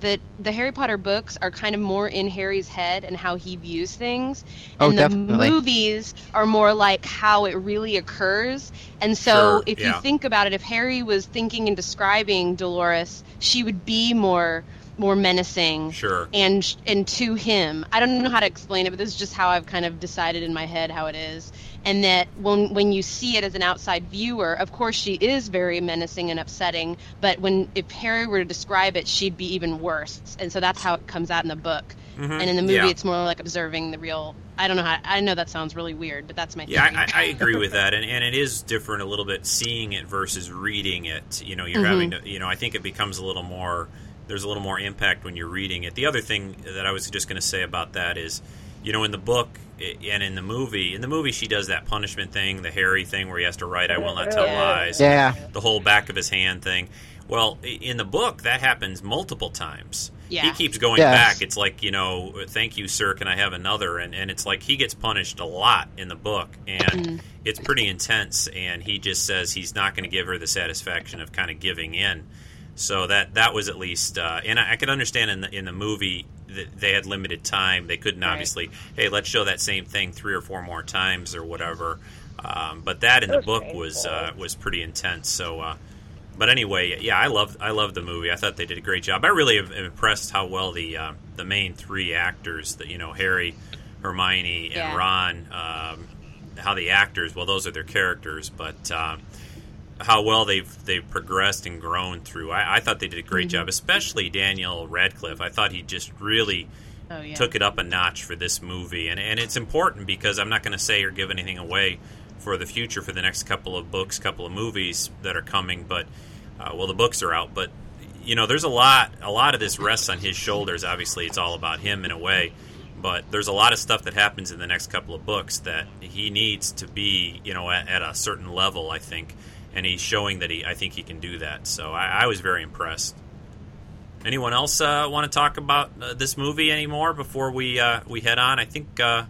that the Harry Potter books are kind of more in Harry's head and how he views things. Oh, and the definitely. movies are more like how it really occurs. And so sure, if yeah. you think about it, if Harry was thinking and describing Dolores, she would be more more menacing sure. and and to him. I don't know how to explain it, but this is just how I've kind of decided in my head how it is. And that when when you see it as an outside viewer, of course she is very menacing and upsetting, but when if Harry were to describe it, she'd be even worse. And so that's how it comes out in the book. Mm-hmm. And in the movie, yeah. it's more like observing the real... I don't know how... I know that sounds really weird, but that's my theory. Yeah, I, I agree with that. And, and it is different a little bit, seeing it versus reading it. You know, you're mm-hmm. having to... You know, I think it becomes a little more... There's a little more impact when you're reading it. The other thing that I was just going to say about that is, you know, in the book and in the movie, in the movie she does that punishment thing, the Harry thing where he has to write, I will not tell lies, yeah. the whole back of his hand thing. Well, in the book, that happens multiple times. Yeah. He keeps going yes. back. It's like, you know, thank you, sir, can I have another? And, and it's like he gets punished a lot in the book, and mm. it's pretty intense, and he just says he's not going to give her the satisfaction of kind of giving in. So that that was at least, uh, and I, I could understand in the in the movie that they had limited time. They couldn't right. obviously, hey, let's show that same thing three or four more times or whatever. Um, but that in the book was uh, was pretty intense. So, uh, but anyway, yeah, I loved I loved the movie. I thought they did a great job. I really am impressed how well the uh, the main three actors, that you know, Harry, Hermione, and yeah. Ron, um, how the actors. Well, those are their characters, but. Uh, how well they've they've progressed and grown through. I, I thought they did a great mm-hmm. job, especially Daniel Radcliffe. I thought he just really oh, yeah. took it up a notch for this movie. And and it's important because I'm not going to say or give anything away for the future for the next couple of books, couple of movies that are coming. But, uh, well, the books are out. But, you know, there's a lot, a lot of this rests on his shoulders. Obviously, it's all about him in a way. But there's a lot of stuff that happens in the next couple of books that he needs to be, you know, at, at a certain level, I think. And he's showing that he, I think he can do that. So I, I was very impressed. Anyone else uh, want to talk about uh, this movie anymore before we uh, we head on? I think. Uh...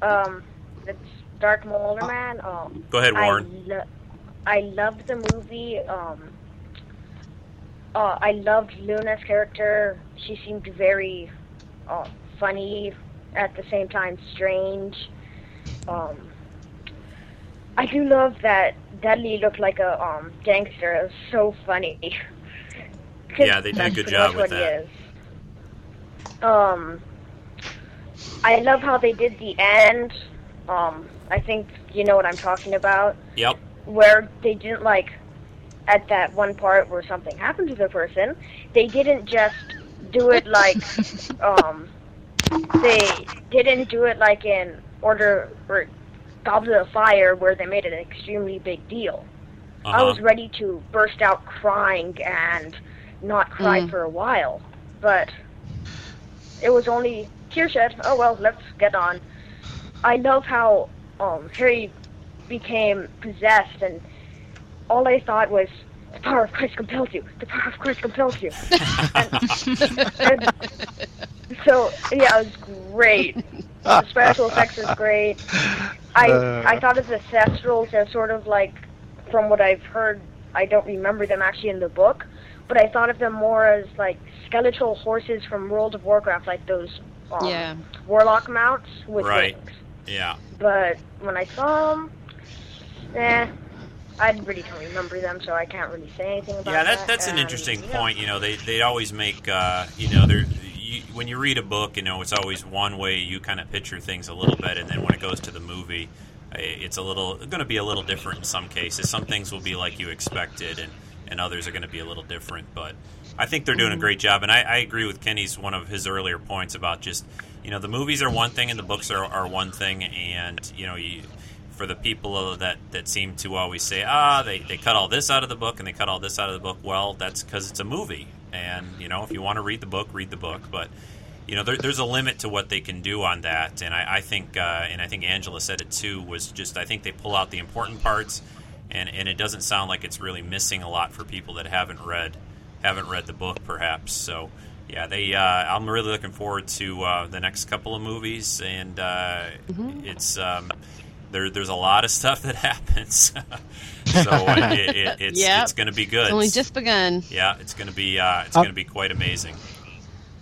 Um, it's Dark Molar Man. Um, Go ahead, Warren. I, lo- I loved the movie. Um, uh, I loved Luna's character. She seemed very uh, funny, at the same time strange. Um, I do love that. Dudley looked like a um, gangster. It was so funny. Yeah, they did a good job with that. Um, I love how they did the end. Um, I think you know what I'm talking about. Yep. Where they didn't, like, at that one part where something happened to the person, they didn't just do it like, um, they didn't do it like in Order... Or, Goblet of Fire, where they made it an extremely big deal. Uh-huh. I was ready to burst out crying and not cry mm. for a while, but it was only tear shed. Oh well, let's get on. I love how um, Harry became possessed, and all I thought was, "The power of Christ compels you. The power of Christ compels you." and, and so yeah, it was great. The special effects is great. I uh, I thought of the Thestrals as sort of like, from what I've heard, I don't remember them actually in the book, but I thought of them more as like skeletal horses from World of Warcraft, like those um, yeah. warlock mounts with right. wings. Yeah. But when I saw them, eh, I really don't remember them, so I can't really say anything about that. Yeah, that, that. that's and, an interesting yeah. point. You know, they they always make uh, you know they're. When you read a book, you know, it's always one way you kind of picture things a little bit, and then when it goes to the movie, it's a little going to be a little different in some cases. Some things will be like you expected, and, and others are going to be a little different. But I think they're doing a great job, and I, I agree with Kenny's one of his earlier points about just, you know, the movies are one thing and the books are, are one thing, and, you know, you, for the people that, that seem to always say, ah, they, they cut all this out of the book and they cut all this out of the book, well, that's because it's a movie. And, you know, if you want to read the book, read the book. But, you know, there, there's a limit to what they can do on that. And I, I think, uh, and I think Angela said it too, was just I think they pull out the important parts, and, and it doesn't sound like it's really missing a lot for people that haven't read haven't read the book, perhaps. So, yeah, they. Uh, I'm really looking forward to uh, the next couple of movies, and uh, mm-hmm. it's um, there. There's a lot of stuff that happens, so uh, it, it, it's yep. it's going to be good. It's only just begun. Yeah, it's going to be uh, it's um, going to be quite amazing.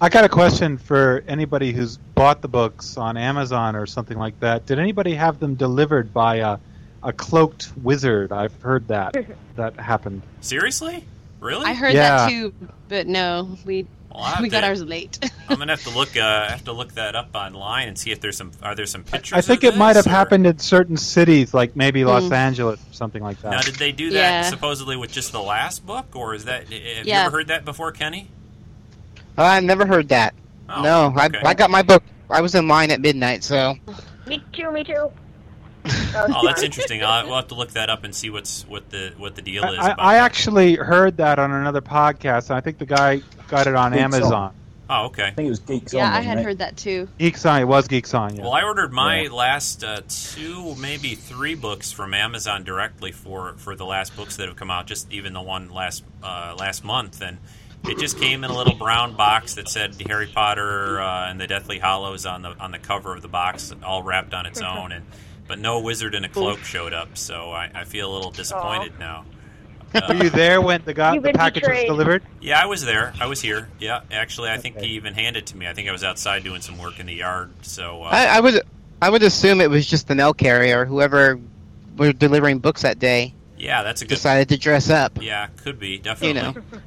I got a question for anybody who's bought the books on Amazon or something like that. Did anybody have them delivered by a, a cloaked wizard? I've heard that that happened. Seriously? Really? I heard yeah. that too, but no, we well, we to, got ours late. I'm gonna have to look. Uh, have to look that up online and see if there's some. Are there some pictures? I think of it might have or? happened in certain cities, like maybe Los mm. Angeles or something like that. Now, did they do that yeah. supposedly with just the last book, or is that? Have yeah. you ever heard that before, Kenny? Uh, I never heard that. Oh, no, okay. I I got my book. I was in line at midnight, so. Me too. Me too. Oh, that's interesting. I'll, we'll have to look that up and see what's what the what the deal is. I, I actually heard that on another podcast, and I think the guy got it on Geeks Amazon. On. Oh, okay. I think it was Geeks yeah, On. Yeah, I had right? heard that too. Geeks On. It was Geeks On. Yeah. Well, I ordered my yeah. last uh, two, maybe three books from Amazon directly for, for the last books that have come out. Just even the one last uh, last month, and it just came in a little brown box that said Harry Potter uh, and the Deathly Hallows on the on the cover of the box, all wrapped on its own, and. But no wizard in a cloak showed up, so I, I feel a little disappointed Aww. now. Uh, Were you there when the, guy, the package betrayed. was delivered? Yeah, I was there. I was here. Yeah, actually, I okay. think he even handed it to me. I think I was outside doing some work in the yard. So uh, I, I would I would assume it was just the mail carrier, whoever were delivering books that day. Yeah, that's a good. Decided to dress up. Yeah, could be definitely. You know,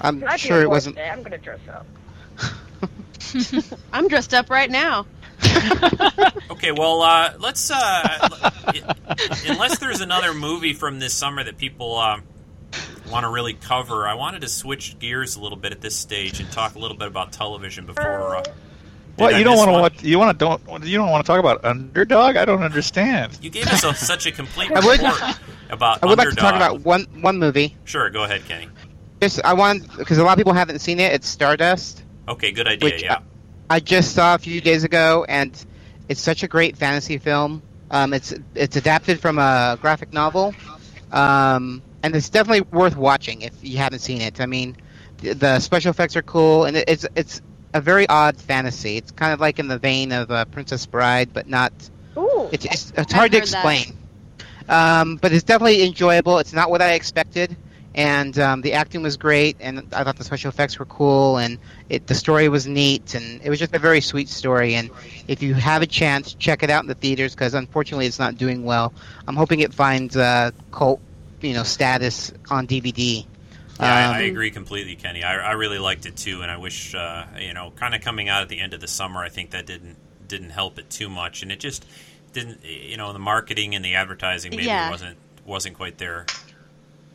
I'm I sure it wasn't. Day. I'm going to dress up. I'm dressed up right now. Okay, well, uh, let's uh, unless there's another movie from this summer that people uh, want to really cover, I wanted to switch gears a little bit at this stage and talk a little bit about television before. Uh, well, you don't want to watch. You want to don't. You don't want to talk about Underdog. I don't understand. You gave us a, such a complete report I would, about. I would Underdog. like to talk about one one movie. Sure, go ahead, Kenny. Just, I want because a lot of people haven't seen it. It's Stardust. Okay, good idea. Which, yeah. Uh, I just saw a few days ago, and it's such a great fantasy film. Um, it's it's adapted from a graphic novel, um, and it's definitely worth watching if you haven't seen it. I mean, the, the special effects are cool, and it's it's a very odd fantasy. It's kind of like in the vein of uh, Princess Bride, but not. Ooh, it's it's, it's hard to explain. Um, but it's definitely enjoyable. It's not what I expected. And um, the acting was great, and I thought the special effects were cool, and it, the story was neat, and it was just a very sweet story. And if you have a chance, check it out in the theaters, because unfortunately it's not doing well. I'm hoping it finds uh, cult, you know, status on D V D. Yeah, um, I, I agree completely, Kenny. I, I really liked it too, and I wish, uh, you know, kind of coming out at the end of the summer, I think that didn't didn't help it too much, and it just didn't, you know, the marketing and the advertising maybe yeah. wasn't wasn't quite there.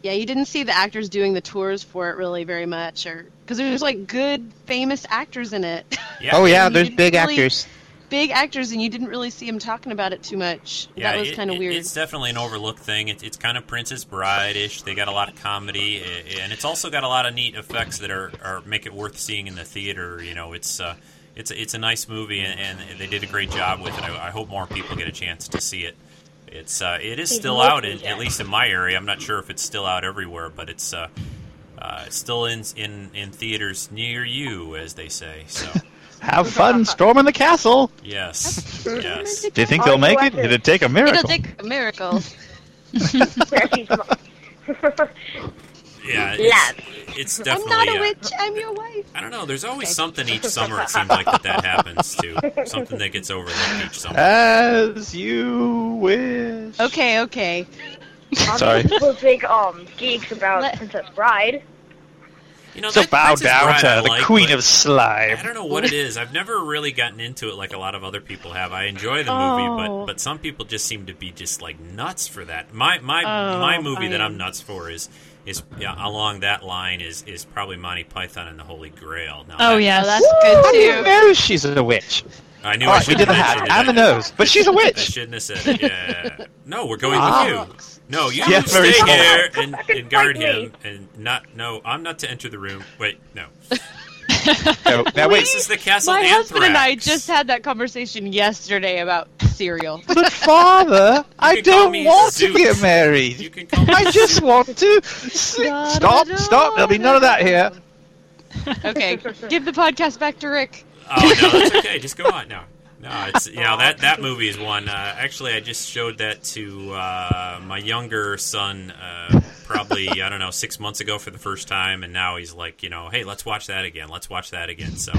Yeah, you didn't see the actors doing the tours for it really very much, or because there's like good famous actors in it. Yeah. Oh yeah, there's big really, actors. Big actors, and you didn't really see them talking about it too much. Yeah, that was kind of weird. It's definitely an overlooked thing. It's, it's kind of Princess Bride-ish. They got a lot of comedy, and it's also got a lot of neat effects that are, are make it worth seeing in the theater. You know, it's uh, it's it's a nice movie, and, and they did a great job with it. I, I hope more people get a chance to see it. It's uh, it is still out, in, at least in my area. I'm not sure if it's still out everywhere, but it's uh, uh, still in, in in theaters near you, as they say. So, have fun storming the castle. Yes, yes. Do you think they'll make it? Did it take a miracle? It'll take a miracle. Yeah, it's, it's definitely. I'm not a witch. I'm your wife. I don't know. There's always something each summer. It seems like that, that happens to something that gets overlooked each summer. As you wish. Okay, okay. Sorry. People think um geeks about Let... Princess Bride. You know, so that, bow down to I the like, Queen of Slime. I don't know what it is. I've never really gotten into it like a lot of other people have. I enjoy the oh. movie, but, but some people just seem to be just like nuts for that. My my oh, my movie I... that I'm nuts for is is yeah, along that line is is probably Monty Python and the Holy Grail. Now, oh that, yeah, that's woo, good too. How do you know she's a witch? I knew. All right, I we did the hat and I, the nose, but she's a witch. I shouldn't have said it. Yeah. No, we're going ah. with you. No, you yes, stay here and, and guard him, and not. No, I'm not to enter the room. Wait, no. no now wait. This is the castle. My Anthrax. Husband and I just had that conversation yesterday about cereal. But father, I don't want Zoot. to get married. You can call me I just want to. Stop! Stop! There'll be none of that here. Okay, give the podcast back to Rick. Oh no, it's okay. Just go on now. No, it's you know that that movie is one. Uh, actually, I just showed that to uh, my younger son uh, probably I don't know six months ago for the first time, and now he's like, you know, hey, let's watch that again. Let's watch that again. So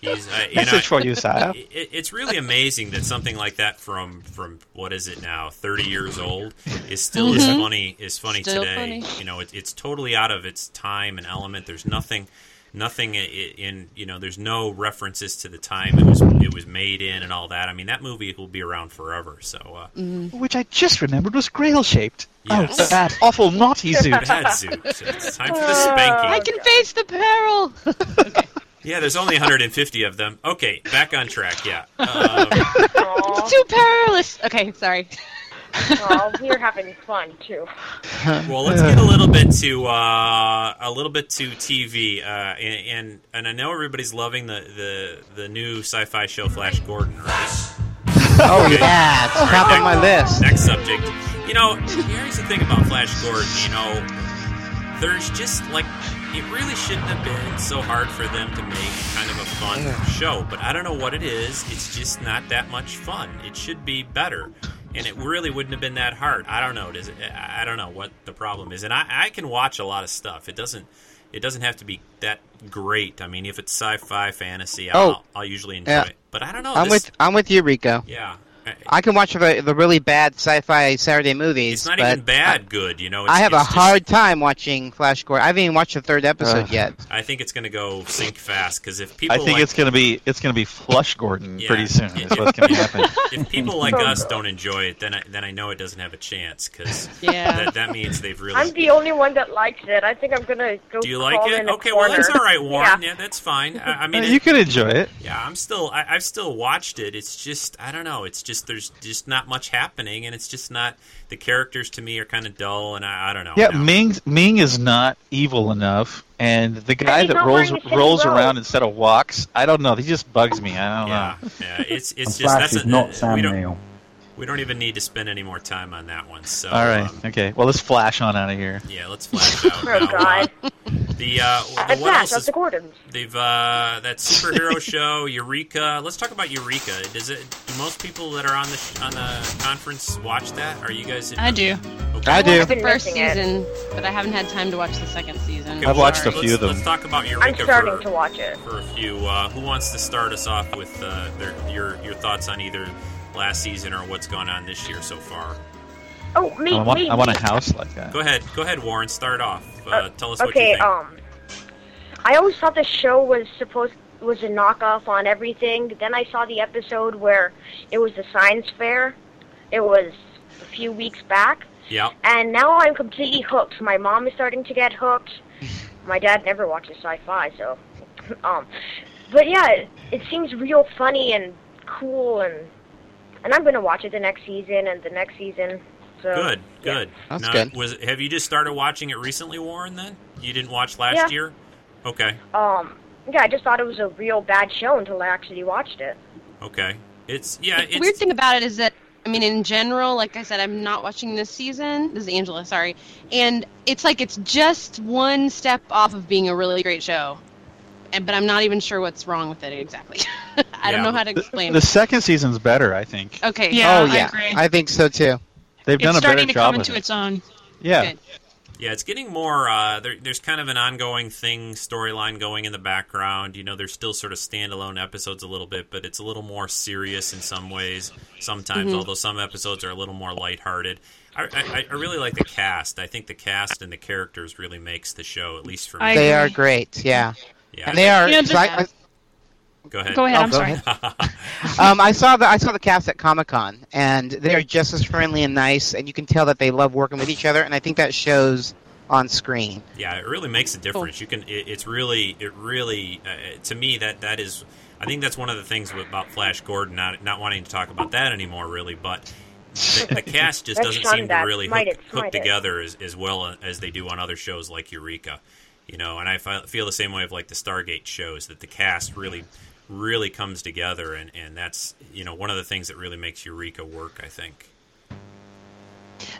he's uh, you message know, for you, Sarah. It, it's really amazing that something like that from from what is it now thirty years old is still mm-hmm. as funny is funny still today. Funny. You know, it, it's totally out of its time and element. There's nothing. Nothing in, you know, there's no references to the time it was it was made in and all that. I mean, that movie will be around forever. So, uh, mm. Which I just remembered was grail-shaped. Yes. Oh, bad, awful, naughty Zoot. Bad Zoot. So it's time for the spanking. I can face the peril. Okay. Yeah, there's only one hundred fifty of them. Okay, back on track, yeah. Um, it's too perilous. Okay, sorry. Well, we're having fun too. Well, let's get a little bit to uh, a little bit to T V, uh, and, and and I know everybody's loving the, the, the new sci-fi show Flash Gordon, right? Oh okay. yeah, it's right, top next, of my list. Next subject. You know, here's the thing about Flash Gordon. You know, there's just like it really shouldn't have been so hard for them to make kind of a fun yeah. show, but I don't know what it is. It's just not that much fun. It should be better. And it really wouldn't have been that hard. I don't know. Does it, I don't know what the problem is. And I, I can watch a lot of stuff. It doesn't. It doesn't have to be that great. I mean, if it's sci-fi, fantasy, I'll, oh, I'll usually enjoy yeah. it. But I don't know. I'm this, with. I'm with you, Rico. Yeah. I can watch the, the really bad sci-fi Saturday movies. It's not even bad. I, good, you know. It's, I have it's a just, hard time watching Flash Gordon. I haven't even watched the third episode uh, yet. I think it's going to go sink fast because if people, I think like, it's going to be it's going to be Flush Gordon yeah, pretty soon. Is what's going to happen. If people like us don't enjoy it, then I, then I know it doesn't have a chance because yeah. that, that means they've really. I'm the only one that likes it. I think I'm going to go. Do you like it? Okay, well that's all right, Warren. Yeah, yeah that's fine. I, I mean, you it, can enjoy it. Yeah, I'm still. I, I've still watched it. It's just I don't know. It's just. There's just not much happening, and it's just not the characters to me are kind of dull, and I, I don't know. Yeah, no. Ming Ming is not evil enough, and the guy that rolls rolls around instead of walks, I don't know. He just bugs me. I don't yeah, know. Yeah, it's it's just that's a, not Sam we don't, Neill. We don't even need to spend any more time on that one. So all right, um, okay. Well, let's flash on out of here. Yeah, let's flash out. Oh God. The uh, the what else is, the Gordons. They've uh, that superhero show Eureka. Let's talk about Eureka. Does it? Do most people that are on the sh- on the conference watch that? Are you guys? In, I do. Okay. I do. I watched the first season, it. but I haven't had time to watch the second season. Okay, I've watched right. a few let's, of them. Let's talk about Eureka. I'm starting for, to watch it for a few. Uh, who wants to start us off with uh, their your your thoughts on either last season or what's gone on this year so far? Oh, me, I want, me, I want a house like that. Go ahead, go ahead, Warren. Start off. Uh, uh, tell us okay, what you think. Okay, um, I always thought the show was supposed was a knockoff on everything. Then I saw the episode where it was the science fair. It was a few weeks back. Yeah. And now I'm completely hooked. My mom is starting to get hooked. My dad never watches sci-fi, so, um, but yeah, it, it seems real funny and cool, and and I'm gonna watch it the next season and the next season. So, good, good. Yeah. That's now, good. Was, have you just started watching it recently, Warren, then? You didn't watch last yeah. year? Okay. Um, yeah, I just thought it was a real bad show until I actually watched it. Okay. It's yeah. The it's, weird thing about it is that, I mean, in general, like I said, I'm not watching this season. This is Angela, sorry. And it's like it's just one step off of being a really great show. And, but I'm not even sure what's wrong with it exactly. I yeah. don't know how to explain the, it. The second season's better, I think. Okay. Yeah, oh, yeah. I agree. I think so, too. They've done it's a better job. It's starting to come into it. its own. Yeah. Good. Yeah, it's getting more, uh, there, there's kind of an ongoing thing, storyline going in the background. You know, there's still sort of standalone episodes a little bit, but it's a little more serious in some ways sometimes, mm-hmm. although some episodes are a little more lighthearted. I, I, I really like the cast. I think the cast and the characters really makes the show, at least for me. They are great, yeah. yeah and they are... You know, just, I, I, Go ahead. Go ahead. Oh, I'm go sorry. Ahead. um, I saw the I saw the cast at Comic-Con, and they're just as friendly and nice, and you can tell that they love working with each other, and I think that shows on screen. Yeah, it really makes a difference. You can. It, it's really, it really, uh, to me that that is. I think that's one of the things about Flash Gordon not not wanting to talk about that anymore, really, but. The, the cast just doesn't seem to really hook, hook together as, as well as they do on other shows like Eureka, you know. And I feel the same way of like the Stargate shows, that the cast really, really comes together, and, and that's, you know, one of the things that really makes Eureka work. I think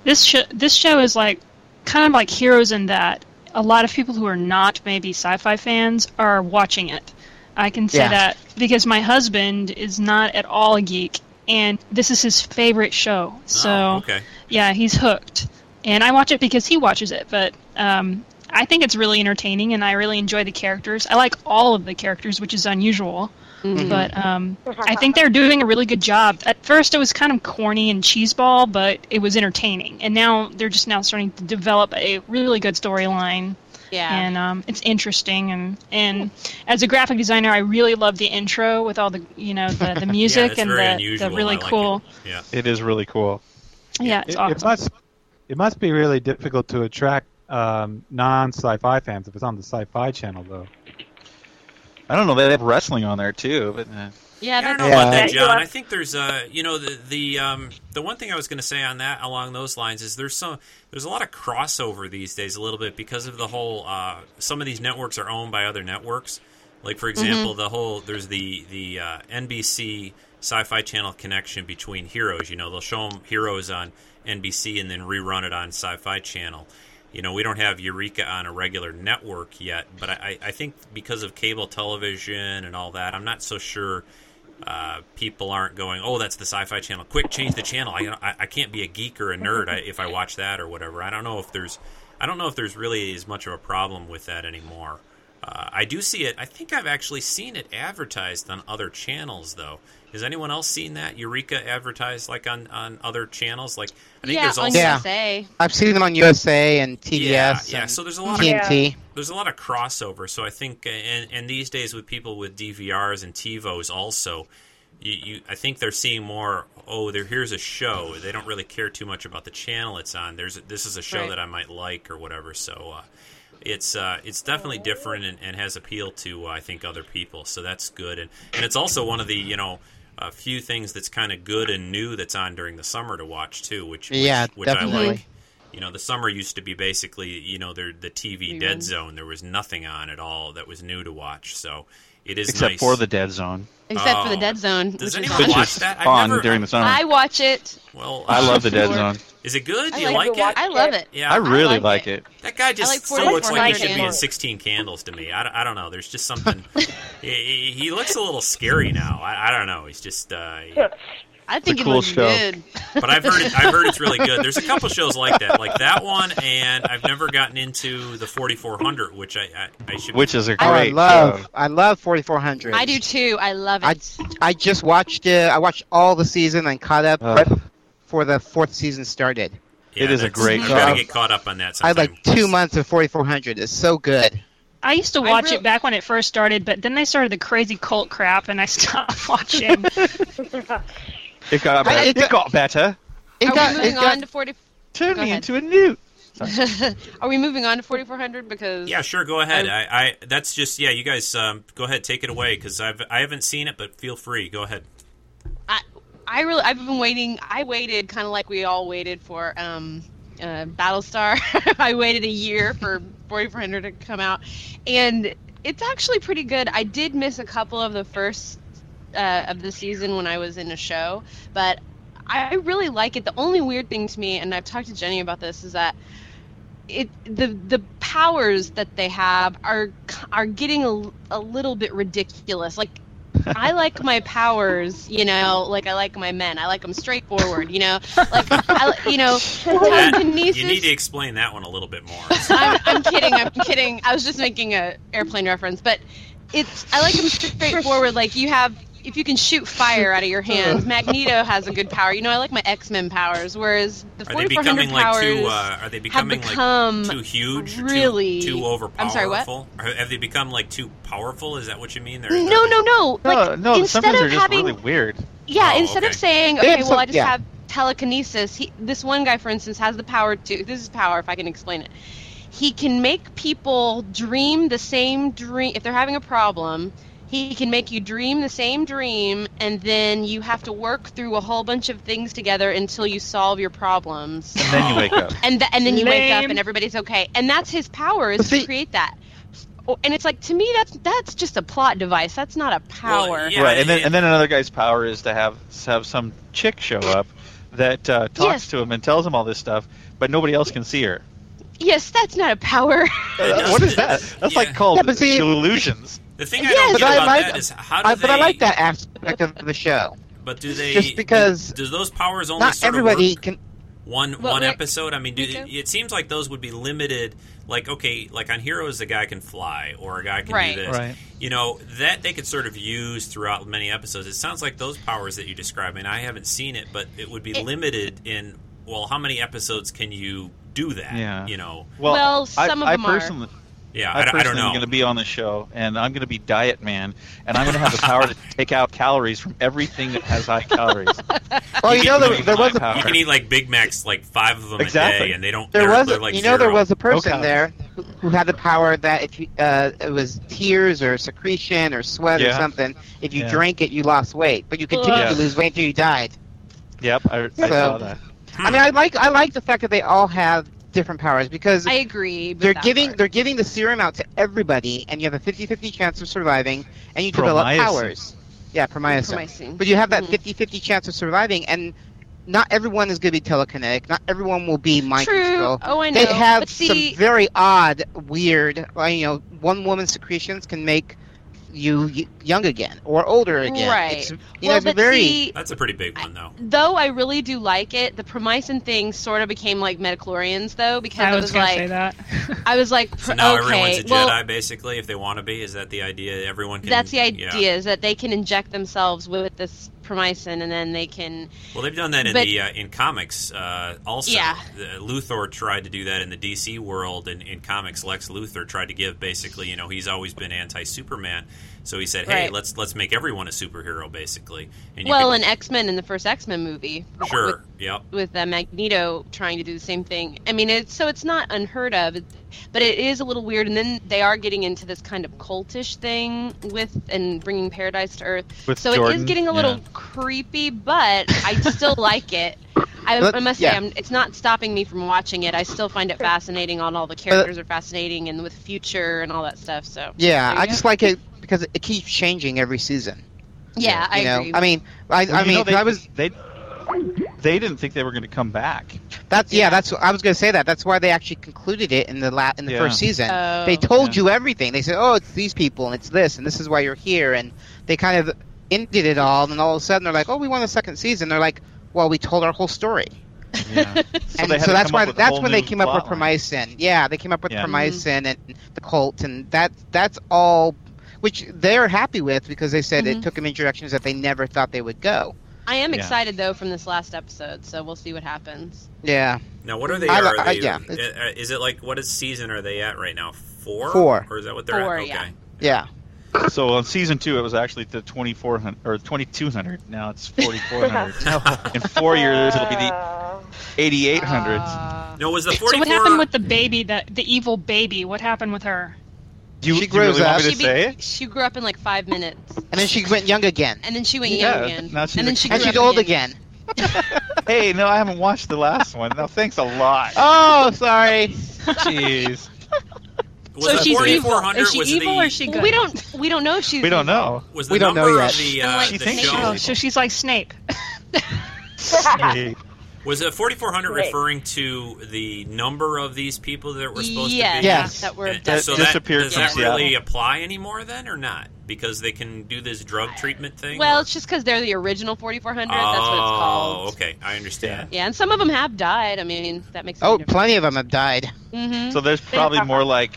this show, this show is like kind of like Heroes in that a lot of people who are not maybe sci-fi fans are watching it. I can say yeah. that because my husband is not at all a geek. And this is his favorite show, so oh, okay. yeah, he's hooked. And I watch it because he watches it, but um, I think it's really entertaining, and I really enjoy the characters. I like all of the characters, which is unusual, mm-hmm. but um, I think they're doing a really good job. At first, it was kind of corny and cheeseball, but it was entertaining. And now they're just now starting to develop a really good storyline. Yeah, and um, it's interesting, and, and as a graphic designer, I really love the intro with all the you know the, the music yeah, and the, unusual, the really like cool. It. Yeah, it is really cool. Yeah, it's it, awesome. It must, it must be really difficult to attract um, non-sci-fi fans if it's on the Sci-Fi Channel, though. I don't know. They have wrestling on there too, but. Eh. Yeah, yeah, I don't know yeah. about that, John. I think there's uh, you know, the the um, the one thing I was going to say on that along those lines is there's some there's a lot of crossover these days a little bit because of the whole uh, some of these networks are owned by other networks. Like for example, mm-hmm. the whole there's the the uh, N B C Sci-Fi Channel connection between Heroes. You know, they'll show them Heroes on N B C and then rerun it on Sci-Fi Channel. You know, we don't have Eureka on a regular network yet, but I, I think because of cable television and all that, I'm not so sure. Uh, people aren't going, oh, that's the Sci-Fi Channel. Quick, change the channel. I, I, I can't be a geek or a nerd if I watch that or whatever. I don't know if there's, I don't know if there's really as much of a problem with that anymore. Uh, I do see it. I think I've actually seen it advertised on other channels, though. Has anyone else seen that Eureka advertised like on, on other channels? Like I think yeah, there's also yeah. U S A. I've seen them on U S A and T B S. Yeah, yeah. And so there's a lot T N T. Of there's a lot of crossover. So I think and, and these days with people with D V Rs and TiVos also, you, you I think they're seeing more. Oh, there here's a show. They don't really care too much about the channel it's on. There's this is a show right. that I might like or whatever. So. Uh, It's uh, it's definitely different and, and has appeal to uh, I think other people, so that's good. And and it's also one of the you know a few things that's kind of good and new that's on during the summer to watch too, which which, yeah, which I like. You know, the summer used to be basically you know the the T V mm-hmm. dead zone. There was nothing on at all that was new to watch. So it is except nice. for the dead zone. Except oh. for the dead zone. Does which anyone is watch that? I've on never, during the summer. I watch it. Well, I love the dead zone. Is it good? Do you like, like it? I love it. Yeah, I really I like, like it. it. That guy just like still looks like he should be in sixteen Candles to me. I don't, I don't know. There's just something. he, he looks a little scary now. I, I don't know. He's just. Uh, I think it cool looks show. good. But I've heard it, I've heard it's really good. There's a couple shows like that, like that one, and I've never gotten into the forty-four hundred, which I, I, I should. Which is a great. I love show. I love forty-four hundred. I do too. I love it. I, I just watched it. I watched all the season and caught up. Uh. Right before the fourth season started. Yeah, it is a great show. I've got to get caught up on that sometime. I had like two months of forty-four hundred. It's so good. I used to watch really... it back when it first started, but then they started the crazy cult crap, and I stopped watching. It got better. I, it, it got better. It Are got, we moving it got, on to forty? Turn me into a newt. Are we moving on to forty-four hundred? Because yeah, sure. Go ahead. I, I, I that's just yeah. You guys, um, go ahead, take it away because I've I haven't seen it, but feel free. Go ahead. I. I really, I've been waiting. I waited, kind of like we all waited for um, uh, Battlestar. I waited a year for forty-four hundred to come out, and it's actually pretty good. I did miss a couple of the first uh, of the season when I was in a show, but I really like it. The only weird thing to me, and I've talked to Jenny about this, is that it the the powers that they have are are getting a, a little bit ridiculous, like. I like my powers, you know, like I like my men. I like them straightforward, you know. Like, I, you know, telekinesis. You need to explain that one a little bit more. I'm, I'm kidding. I'm kidding. I was just making a airplane reference, but it's I like them straightforward. Like you have. If you can shoot fire out of your hands, Magneto has a good power. You know, I like my X-Men powers, whereas the forty-four hundred powers like too, uh, are they becoming have become like too huge, really, or too, too overpowerful? I'm sorry, what? Have they become like too powerful? Is that what you mean? They're, no, they're... no, no, no. Like, no, no. Sometimes they're just having, really weird. Yeah, oh, instead okay. of saying, okay, well, I just yeah. have telekinesis. He, this one guy, for instance, has the power to. This is power, if I can explain it. He can make people dream the same dream if they're having a problem. He can make you dream the same dream, and then you have to work through a whole bunch of things together until you solve your problems. And then you wake up. And, th- and then you Lame. wake up, and everybody's okay. And that's his power, is See, to create that. And it's like, to me, that's that's just a plot device. That's not a power. Well, yeah, right, and then, and then another guy's power is to have, have some chick show up that uh, talks yes. to him and tells him all this stuff, but nobody else can see her. Yes, that's not a power. Uh, what is that? That's yeah. like called yeah, see, illusions. The thing I yes, don't get about like, that is how do I, they... But I like that aspect of the show. But do they... Just because... Do, do those powers only not sort everybody of work can, one, well, one episode? I mean, do, it, it seems like those would be limited. Like, okay, like on Heroes, a guy can fly, or a guy can right. do this. Right. You know, that they could sort of use throughout many episodes. It sounds like those powers that you describe, and I haven't seen it, but it would be it, limited in, well, how many episodes can you do that? Yeah. You know? Well, well some I, of them I personally, are... Yeah, I, I personally I don't know. am going to be on the show, and I'm going to be Diet Man, and I'm going to have the power to take out calories from everything that has high calories. Well, you, you know, there, there was a power. You can eat, like, Big Macs, like, five of them exactly. a day, and they don't, there they're, was a, they're, like, You know, zero. there was a person no there who had the power that if you, uh, it was tears or secretion or sweat yeah. or something, if you yeah. drank it, you lost weight. But you continued yeah. to lose weight until you died. Yep, I, I so, saw that. Hmm. I mean, I like I like the fact that they all have different powers, because I agree with they're that giving part. They're giving the serum out to everybody, and you have a fifty-fifty chance of surviving, and you develop Promycin. powers. Yeah, promycin. Promycin. But you have that fifty-fifty mm-hmm. chance of surviving, and not everyone is going to be telekinetic. Not everyone will be mind True. control. Oh, I know. They have but see, some very odd, weird, like, you know, one woman's secretions can make you young again or older again. Right. It's, you well, know, it's but very... see, that's a pretty big one, though. Though I really do like it, the promycin thing sort of became like Metachlorians, though, because I was, I was like, say that. I was like, so now okay, everyone's a Jedi, well, basically, if they want to be. Is that the idea? Everyone can. That's the idea, yeah. is that they can inject themselves with this promycin, and then they can. Well, they've done that in but, the uh, in comics uh, also. Yeah. The, Luthor tried to do that in the D C world, and in comics, Lex Luthor tried to give basically, you know, he's always been anti-Superman. So he said, "Hey, right. let's let's make everyone a superhero, basically." And you well, can... in X-Men, in the first X-Men movie, sure, with, yep, with uh, Magneto trying to do the same thing. I mean, it's so it's not unheard of, but it is a little weird. And then they are getting into this kind of cultish thing with and bringing paradise to Earth. With so Jordan, it is getting a little yeah. creepy, but I still like it. I, but, I must yeah. say, I'm, it's not stopping me from watching it. I still find it fascinating. On all the characters but, are fascinating, and with future and all that stuff. So yeah, I go. just like it. Because it keeps changing every season. Yeah, you I know? agree. I mean, I, well, I mean, they, I was they they didn't think they were going to come back. That's yeah. yeah that's I was going to say that. That's why they actually concluded it in the la- in the yeah. first season. Oh, they told yeah. you everything. They said, "Oh, it's these people, and it's this, and this is why you're here." And they kind of ended it all. And all of a sudden, they're like, "Oh, we want a second season." They're like, "Well, we told our whole story." Yeah. So and so that's why that's when they came up with promycin. Yeah, they came up with yeah. promycin mm-hmm. and the cult, and that that's all. Which they're happy with, because they said mm-hmm. it took them in directions that they never thought they would go. I am yeah. excited, though, from this last episode, so we'll see what happens. Yeah. Now, what are they? I, are I, they yeah. Is it like, what is season are they at right now? Four? Four. Or is that what they're Four, at? Okay. Yeah. yeah. So on season two, it was actually the twenty-four hundred or twenty-two hundred. Now it's forty-four hundred. In four years, it'll be the eighty-eight hundred. Uh, no, it was the forty-four. So what happened with the baby, the, the evil baby? What happened with her? You, she grows you really up. Want me to she, be, say it? She grew up in like five minutes, and then she went young again. And then she went yeah, young again. Now she's and then she grew and she's up old again. again. Hey, no, I haven't watched the last one. No, thanks a lot. Oh, sorry. Jeez. Was so she's evil. Is she evil the... or is she good? Well, we don't. We don't know if she's. We don't know. Was the we don't know yet. The, uh, she the thinks she's evil. So she's like Snape. Snape. Was it forty-four hundred right. referring to the number of these people that were supposed yes. to be? Yes, that were that so disappeared. That, does that Seattle. really apply anymore then, or not? Because they can do this drug treatment thing. Well, or? it's just because they're the original forty-four hundred. Oh, that's what it's called. Oh, okay, I understand. Yeah, and some of them have died. I mean, that makes. Oh, difference. Plenty of them have died. Mm-hmm. So there's probably more like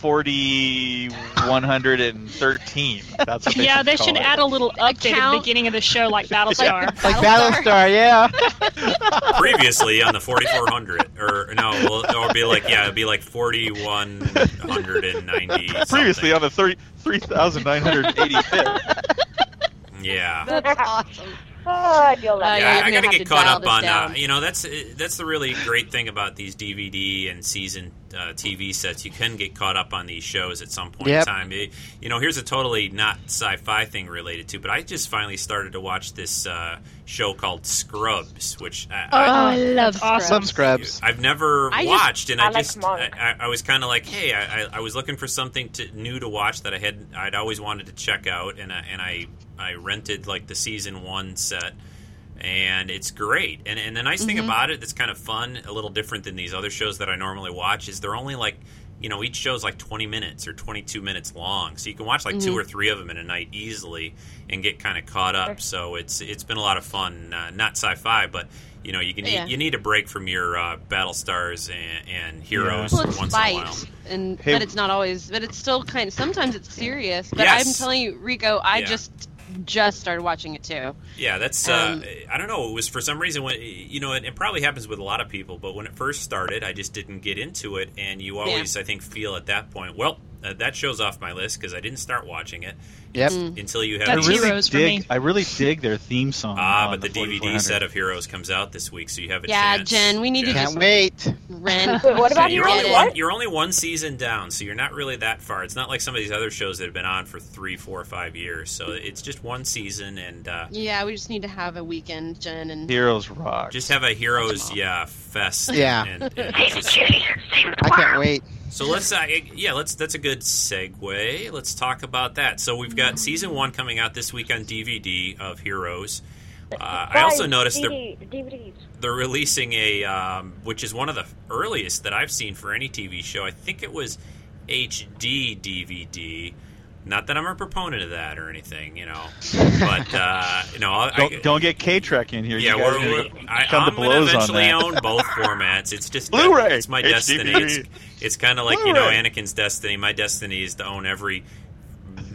forty one thirteen. That's what they yeah, should they should it. add a little update at the beginning of the show, like Battlestar. Like Battlestar, yeah. Previously on the forty-four hundred, or no, it'll be like yeah, it'll be like forty-one ninety. Previously on the three thousand nine hundred eighty-fifth. Yeah, that's awesome. Oh, I feel that. Uh, yeah, I gotta get to caught up on uh, you know that's that's the really great thing about these D V D and season uh, T V sets. You can get caught up on these shows at some point yep. in time. It, you know, here's a totally not sci-fi thing related to, but I just finally started to watch this uh, show called Scrubs, which I, oh, I, I love Scrubs. Awesome Scrubs. I've never I watched, just, and I, I like just I, I was kind of like, hey, I, I was looking for something to, new to watch that I had I'd always wanted to check out, and I, and I. I rented like the season one set, and it's great. And and the nice mm-hmm. thing about it that's kind of fun, a little different than these other shows that I normally watch, is they're only like, you know, each show's like twenty minutes or twenty-two minutes long. So you can watch like mm-hmm. two or three of them in a night easily and get kind of caught up. So it's it's been a lot of fun, uh, not sci-fi, but you know, you can yeah. you, you need a break from your uh, Battlestars and, and Heroes yeah. well, once light, in a while. And hey. But it's not always, but it's still kind of, sometimes it's serious. But yes. I'm telling you, Rico, I yeah. just just started watching it too. Yeah, that's um, uh, I don't know, it was for some reason when you know it, it probably happens with a lot of people, but when it first started I just didn't get into it, and you always yeah. I think feel at that point, well uh, that show's off my list because I didn't start watching it yep. until you have I really dig I really dig their theme song. Ah, but the, the D V D set of Heroes comes out this week, so you have a yeah, chance. Yeah, Jen, we need Jen. to just wait. Rent. Wait, what about so you're, only one, you're only one season down, so you're not really that far. It's not like some of these other shows that have been on for three, four, five years. So it's just one season, and uh, yeah, we just need to have a weekend, Jen, and Heroes rock. Just have a Heroes yeah fest. Yeah, and, and, and just, I can't wait. So let's, uh, yeah, let's. That's a good segue. Let's talk about that. So we've got season one coming out this week on D V D of Heroes. Uh, I also noticed they're D V Ds. They're releasing a, um, which is one of the earliest that I've seen for any T V show. I think it was H D D V D. Not that I'm a proponent of that or anything, you know. But uh, you know, I, don't, I, don't get K-Trek in here. Yeah, you we're, we're, I, I'm going to eventually own both formats. It's just Blu-ray. It's my H D V D. Destiny. It's, it's kind of like Blu-ray. You know, Anakin's destiny. My destiny is to own every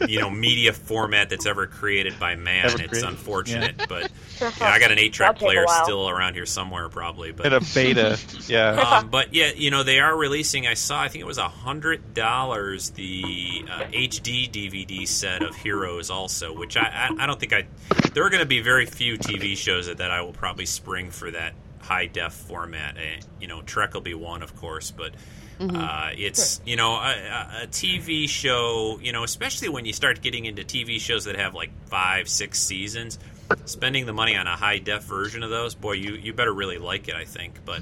you know media format that's ever created by man. Ever it's created. Unfortunate, yeah. but you know, I got an eight-track player still around here somewhere, probably. But and a beta, yeah. Um, but yeah, you know they are releasing. I saw, I think it was a hundred dollars the uh, H D D V D set of Heroes, also, which I, I, I don't think I. There are going to be very few T V shows that, that I will probably spring for that high def format. And, you know, Trek will be one, of course, but. Mm-hmm. Uh, it's, you know, a, a T V show, you know, especially when you start getting into T V shows that have like five, six seasons, spending the money on a high-def version of those, boy, you, you better really like it, I think. But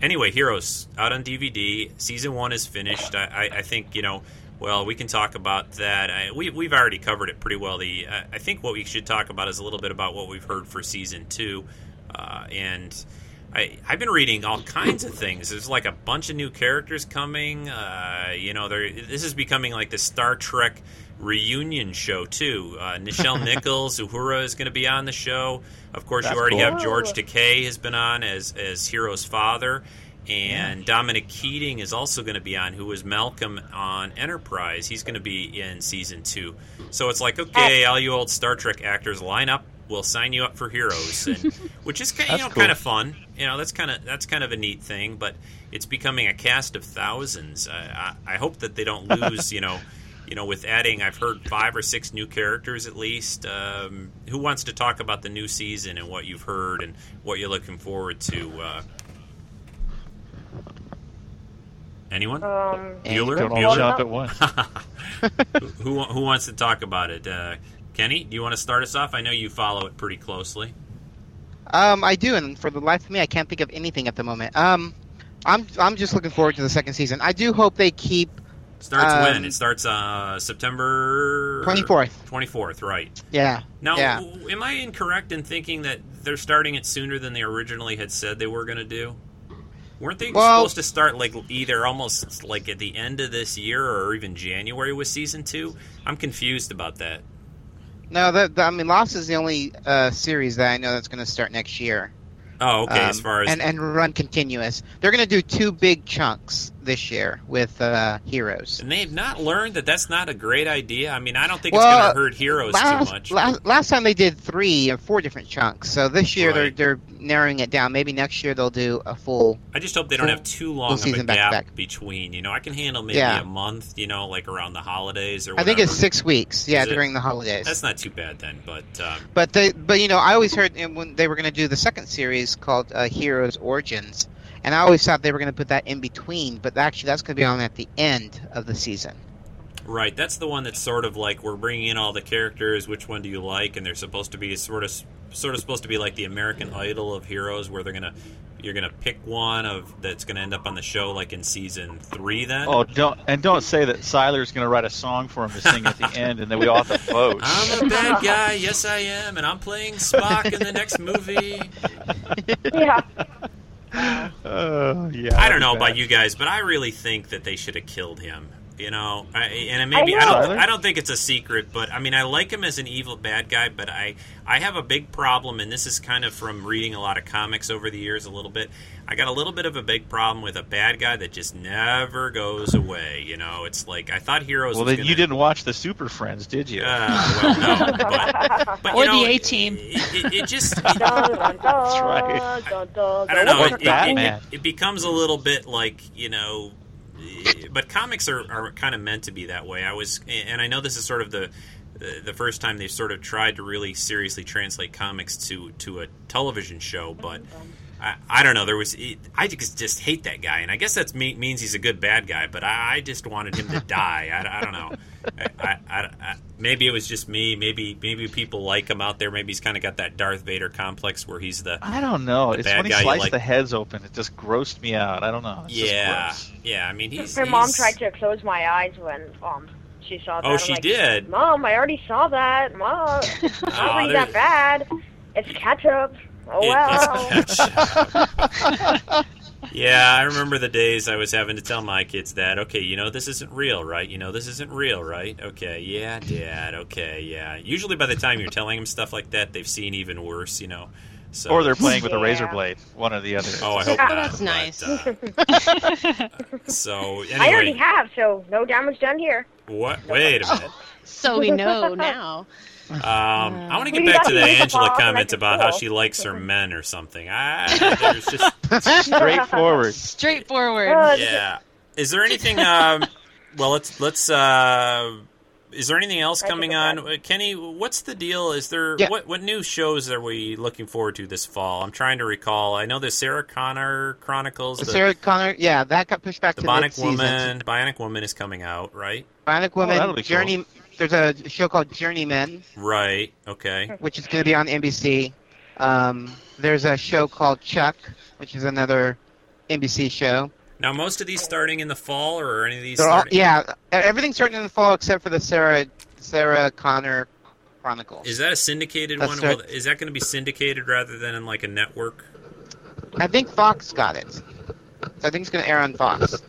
anyway, Heroes, out on D V D. Season one is finished. I, I, I think, you know, well, we can talk about that. I, we, we've already covered it pretty well. The I, I think what we should talk about is a little bit about what we've heard for season two. Uh, and... I, I've been reading all kinds of things. There's like a bunch of new characters coming. Uh, you know, this is becoming like the Star Trek reunion show, too. Uh, Nichelle Nichols, Uhura is going to be on the show. Of course, That's you already cool. have George Takei has been on as, as Hero's father. And yeah. Dominic Keating is also going to be on, who was Malcolm on Enterprise. He's going to be in season two. So it's like, okay, all you old Star Trek actors, line up. We'll sign you up for Heroes, and, which is kind of, you know, cool. kind of fun. You know, that's kind of that's kind of a neat thing. But it's becoming a cast of thousands. I, I, I hope that they don't lose. you know, you know, with adding, I've heard five or six new characters at least. Um, who wants to talk about the new season and what you've heard and what you're looking forward to? Uh, anyone? Um, Bueller? Don't all jump at once. who who wants to talk about it? Uh, Kenny, do you want to start us off? I know you follow it pretty closely. Um, I do, and for the life of me, I can't think of anything at the moment. Um, I'm I'm just looking forward to the second season. I do hope they keep Starts um, when? It starts uh, September... twenty-fourth. twenty-fourth, right. Yeah. Now, yeah. am I incorrect in thinking that they're starting it sooner than they originally had said they were going to do? Weren't they well, supposed to start like either almost like at the end of this year or even January with season two? I'm confused about that. No, that, I mean, Lost is the only uh, series that I know that's going to start next year. Oh, okay, um, as far as... And, and run continuous. They're going to do two big chunks this year with uh, Heroes. And they've not learned that that's not a great idea? I mean, I don't think well, it's going to hurt Heroes last, too much. Last, last time they did three or four different chunks, so this year right. they're they're narrowing it down. Maybe next year they'll do a full... I just hope they don't have too long of a gap back. between. You know, I can handle maybe yeah. a month, you know, like around the holidays or whatever. I think it's six weeks, yeah, Is during it? the holidays. That's not too bad then, but... Um... But, they, but, you know, I always heard when they were going to do the second series, called uh, Heroes Origins, and I always thought they were going to put that in between, but actually that's going to be on at the end of the season. Right, that's the one that's sort of like we're bringing in all the characters, which one do you like, and they're supposed to be sort of sort of supposed to be like the American Idol of Heroes, where they're going to you're going to pick one of that's going to end up on the show like in season three then. Oh, don't and don't say that Siler's going to write a song for him to sing at the end and then we all have to vote. I'm a bad guy, yes I am, and I'm playing Spock in the next movie. Yeah. Uh, yeah. I don't know about you guys, but I really think that they should have killed him. You know, I, and maybe I, I don't. I don't think it's a secret, but I mean, I like him as an evil bad guy. But I, I have a big problem, and this is kind of from reading a lot of comics over the years a little bit. I got a little bit of a big problem with a bad guy that just never goes away. You know, it's like I thought Heroes. Well, was then gonna, you didn't watch the Super Friends, did you? Uh, well, no, but, but, or you know, the A Team. It, it, it just. It, That's right. I, I don't know. It, it, it, it becomes a little bit like you know. But comics are, are kind of meant to be that way. I was, and I know this is sort of the the first time they've sort of tried to really seriously translate comics to, to a television show. But I, I don't know. There was I just, just hate that guy, and I guess that means he's a good bad guy. But I just wanted him to die. I, I don't know. I, I, I, maybe it was just me. Maybe maybe people like him out there. Maybe he's kind of got that Darth Vader complex where he's the I don't know. It's when he sliced like. the heads open. It just grossed me out. I don't know. It's yeah, yeah. I mean, he's. Her he's... mom tried to close my eyes when um she saw that. Oh, I'm she like, did. Mom, I already saw that. Mom, it's oh, not like that bad. It's ketchup. Oh it, wow. Yeah, I remember the days I was having to tell my kids that, okay, you know, this isn't real, right? You know, this isn't real, right? Okay, yeah, Dad, okay, yeah. Usually by the time you're telling them stuff like that, they've seen even worse, you know. So. Or they're playing with yeah. a razor blade, one or the other. Oh, I hope not. Oh, that's nice. But, uh, so, anyway. I already have, so no damage done here. What? Wait a minute. Oh, so we know now. Um, I want to get we back to the Angela comment about how she likes her men or something. I, there's just straightforward. Straightforward. Yeah. Is there anything? Um, well, let's let's. Uh, is there anything else coming on, Kenny? What's the deal? Is there yeah. what what new shows are we looking forward to this fall? I'm trying to recall. I know there's Sarah Connor Chronicles. The the, Sarah Connor, yeah, that got pushed back the to Bionic Woman. Bionic Woman is coming out, right? Bionic Woman oh, Journey. Cool. There's a show called Journeyman. Right, okay. Which is going to be on N B C. Um, there's a show called Chuck, which is another N B C show. Now, most of these starting in the fall, or are any of these all, Yeah, everything's starting in the fall except for the Sarah Sarah Connor Chronicles. Is that a syndicated That's one? Well, is that going to be syndicated rather than in like a network? I think Fox got it. So I think it's going to air on Fox.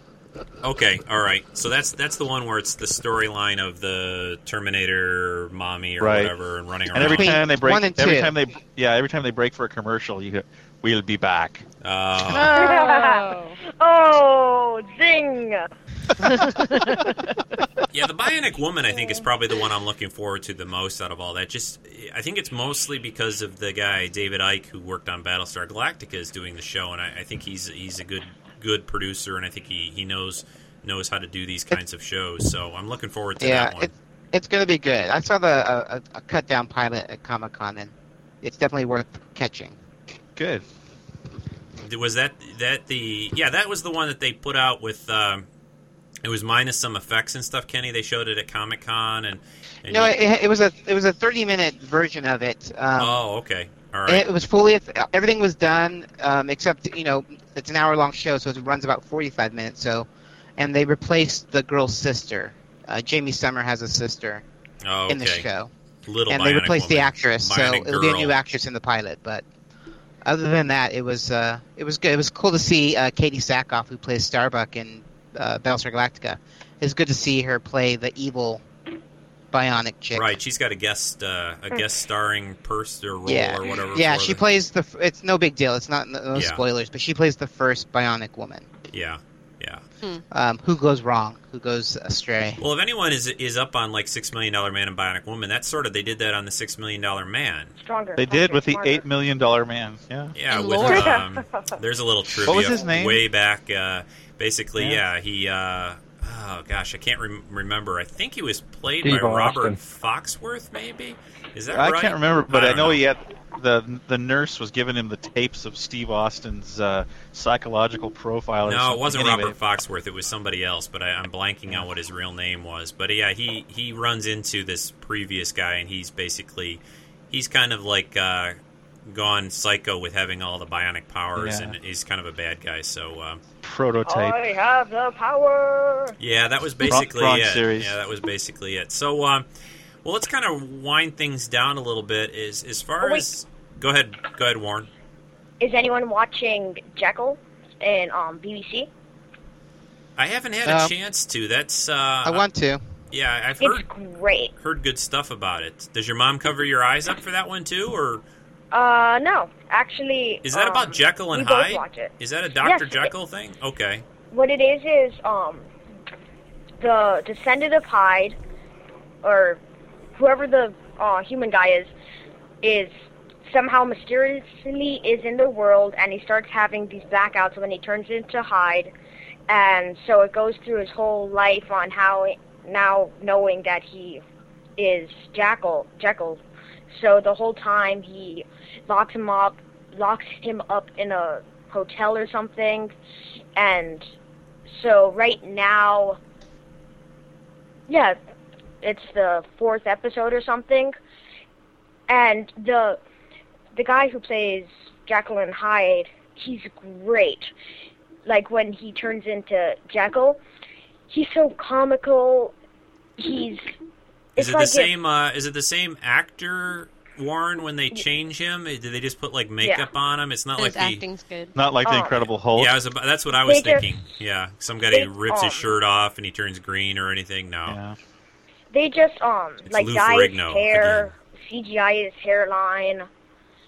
Okay, all right. So that's that's the one where it's the storyline of the Terminator mommy or right. whatever and running around. And every time they break, every time they yeah, every time they break for a commercial, you we'll be back. Uh, oh. oh, zing! Yeah, the Bionic Woman, I think, is probably the one I'm looking forward to the most out of all that. Just, I think it's mostly because of the guy David Icke, who worked on Battlestar Galactica, is doing the show, and I, I think he's he's a good. good producer, and I think he, he knows knows how to do these kinds of shows, so I'm looking forward to yeah, that one. It, it's going to be good. I saw the uh, a cut-down pilot at Comic-Con, and it's definitely worth catching. Good. Was that, that the... Yeah, that was the one that they put out with... Um, it was minus some effects and stuff, Kenny. They showed it at Comic-Con, and... and no, you... it, it was a it was a thirty-minute version of it. Um, oh, okay. All right. It was fully... Everything was done, um, except, you know... It's an hour-long show, so it runs about forty-five minutes. So, and they replaced the girl's sister. Uh, Jamie Summer has a sister oh, okay. in the show. Little and Bionic they replaced woman. the actress, Bionic so girl. It'll be a new actress in the pilot. But other than that, it was uh, it was good. It was cool to see uh, Katie Sackhoff, who plays Starbuck in uh, Battlestar Galactica. It's good to see her play the evil Bionic chick. Right, she's got a guest uh, a guest starring purse or role yeah. or whatever. Yeah, she the... plays the. It's no big deal. It's not no yeah. spoilers, but she plays the first Bionic Woman. Yeah. Yeah. Hmm. Um, who goes wrong? Who goes astray? Well, if anyone is is up on like Six Million Dollar Man and Bionic Woman, that's sort of they did that on the Six Million Dollar Man. Stronger. They did with smarter. the Eight Million Dollar Man. Yeah. Yeah. With, um, there's a little trivia. What was his name? Way back. Uh, basically, yeah. yeah he. Uh, oh gosh, I can't re- remember. I think he was played Steve by Robert Foxworth. Maybe is that I right? I can't remember, but I, I know, know he had. The the nurse was giving him the tapes of Steve Austin's uh, psychological profile. Or no, something. it wasn't anyway. Robert Foxworth. It was somebody else, but I, I'm blanking on what his real name was. But yeah, he, he runs into this previous guy, and he's basically he's kind of like uh, gone psycho with having all the bionic powers, yeah. and he's kind of a bad guy. So uh, prototype. I have the power. Yeah, that was basically Bron- Bron- it. Series. Yeah, that was basically it. So. Uh, Well, let's kind of wind things down a little bit. Is as far oh, as go ahead, go ahead, Warren. Is anyone watching Jekyll in um, B B C? I haven't had uh, a chance to. That's uh, I want to. Yeah, I've heard it's great. Heard good stuff about it. Does your mom cover your eyes up for that one too, or? Uh, no, actually. Is that um, about Jekyll and Hyde? We both watch it. Is that a Doctor Yes, Jekyll it, thing? Okay. What it is is um, the descendant of Hyde, or. Whoever the uh, human guy is, is somehow mysteriously is in the world, and he starts having these blackouts when he turns into Hyde, and so it goes through his whole life on how it, now knowing that he is Jekyll, Jekyll. So the whole time he locks him up, locks him up in a hotel or something, and so right now, yeah. It's the fourth episode or something, and the the guy who plays Jekyll and Hyde, he's great. Like when he turns into Jekyll, he's so comical. He's it's is it like the same? Uh, is it the same actor, Warren? When they change him, do they just put like makeup yeah. on him? It's not His like acting's the, good. Not like um, the Incredible Hulk. Yeah, I was about, that's what I was thinking. Just, yeah, some guy they, rips um, his shirt off and he turns green or anything. No. Yeah. They just, um, it's like, Lou dye Ferrigno his hair, again. C G I his hairline.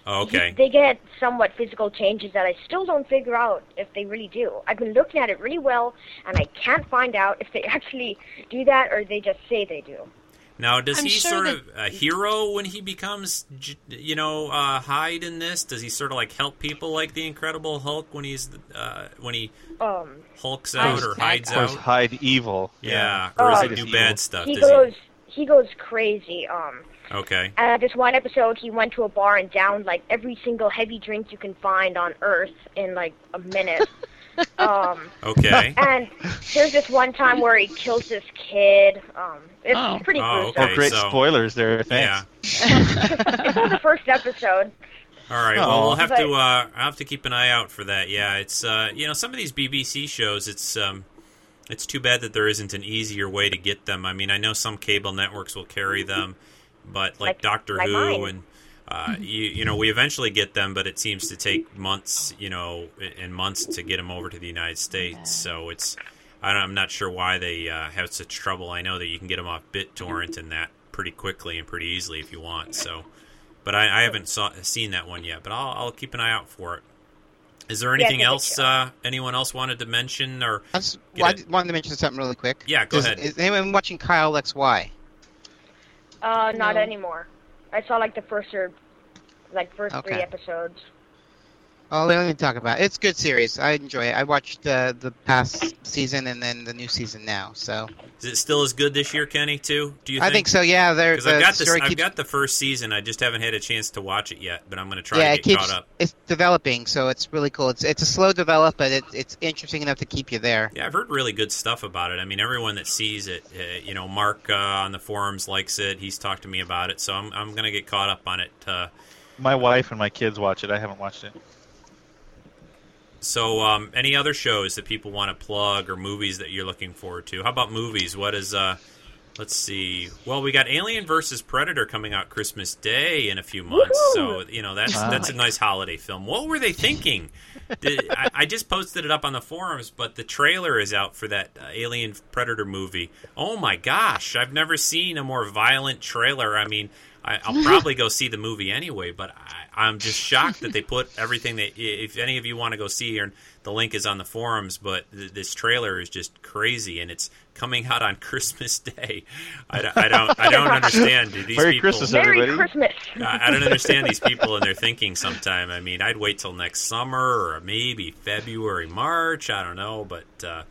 Oh, okay. He, they get somewhat physical changes that I still don't figure out if they really do. I've been looking at it really well, and I can't find out if they actually do that or they just say they do. Now, does I'm he sure sort of a hero when he becomes, you know, uh, Hyde in this? Does he sort of, like, help people like the Incredible Hulk when he's uh, when he um, hulks out or hides out? Of course, Hyde evil. Yeah, yeah. or does um, he do bad stuff? He does goes he? he goes crazy. Um, okay. Uh, this one episode, he went to a bar and downed, like, every single heavy drink you can find on Earth in, like, a minute. Um, okay. And there's this one time where he kills this kid. Um, it's oh. pretty gruesome. Oh, okay. oh, great so, spoilers there. Thanks. Yeah. It's on the first episode. All right. Oh. Well, we'll have but, to. Uh, I have to keep an eye out for that. Yeah. It's uh, you know, some of these B B C shows. It's um, it's too bad that there isn't an easier way to get them. I mean, I know some cable networks will carry them, but like, like Doctor like Who mine. and. Uh, you, you know, we eventually get them, but it seems to take months, you know, and months to get them over to the United States. So it's, I don't, I'm not sure why they uh, have such trouble. I know that you can get them off BitTorrent and that pretty quickly and pretty easily if you want. So, but I, I haven't saw, seen that one yet. But I'll, I'll keep an eye out for it. Is there anything yeah, else uh, anyone else wanted to mention or? I, just, well, I wanted to mention something really quick. Yeah, go Does, ahead. Is anyone watching Kyle X Y? Uh, not no. anymore. I saw like the first or like first okay. three episodes. Oh, let me talk about it. It's a good series. I enjoy it. I watched uh, the past season and then the new season now. So is it still as good this year, Kenny? Too? Do you? I think, think so. Yeah, there. Because the I've got this. Keeps... I've got the first season. I just haven't had a chance to watch it yet, but I'm going to try yeah, to get it keeps, caught up. It's developing, so it's really cool. It's it's a slow develop, but it, it's interesting enough to keep you there. Yeah, I've heard really good stuff about it. I mean, everyone that sees it, uh, you know, Mark uh, on the forums likes it. He's talked to me about it, so I'm I'm going to get caught up on it. Uh, my wife and my kids watch it. I haven't watched it. So um, any other shows that people want to plug or movies that you're looking forward to? How about movies? What is, uh, let's see. Well, we got Alien versus Predator coming out Christmas Day in a few months. Woo-hoo! So, you know, that's wow. that's a nice holiday film. What were they thinking? Did, I, I just posted it up on the forums, but the trailer is out for that uh, Alien Predator movie. Oh, my gosh. I've never seen a more violent trailer. I mean, I, I'll probably go see the movie anyway, but I, I'm just shocked that they put everything that, if any of you want to go see here, the link is on the forums, but th- this trailer is just crazy, and it's coming out on Christmas Day. I, d- I don't I don't understand these Merry people. Christmas, everybody. Merry Christmas. I, I don't understand these people and their thinking sometime. I mean, I'd wait till next summer or maybe February, March, I don't know, but uh,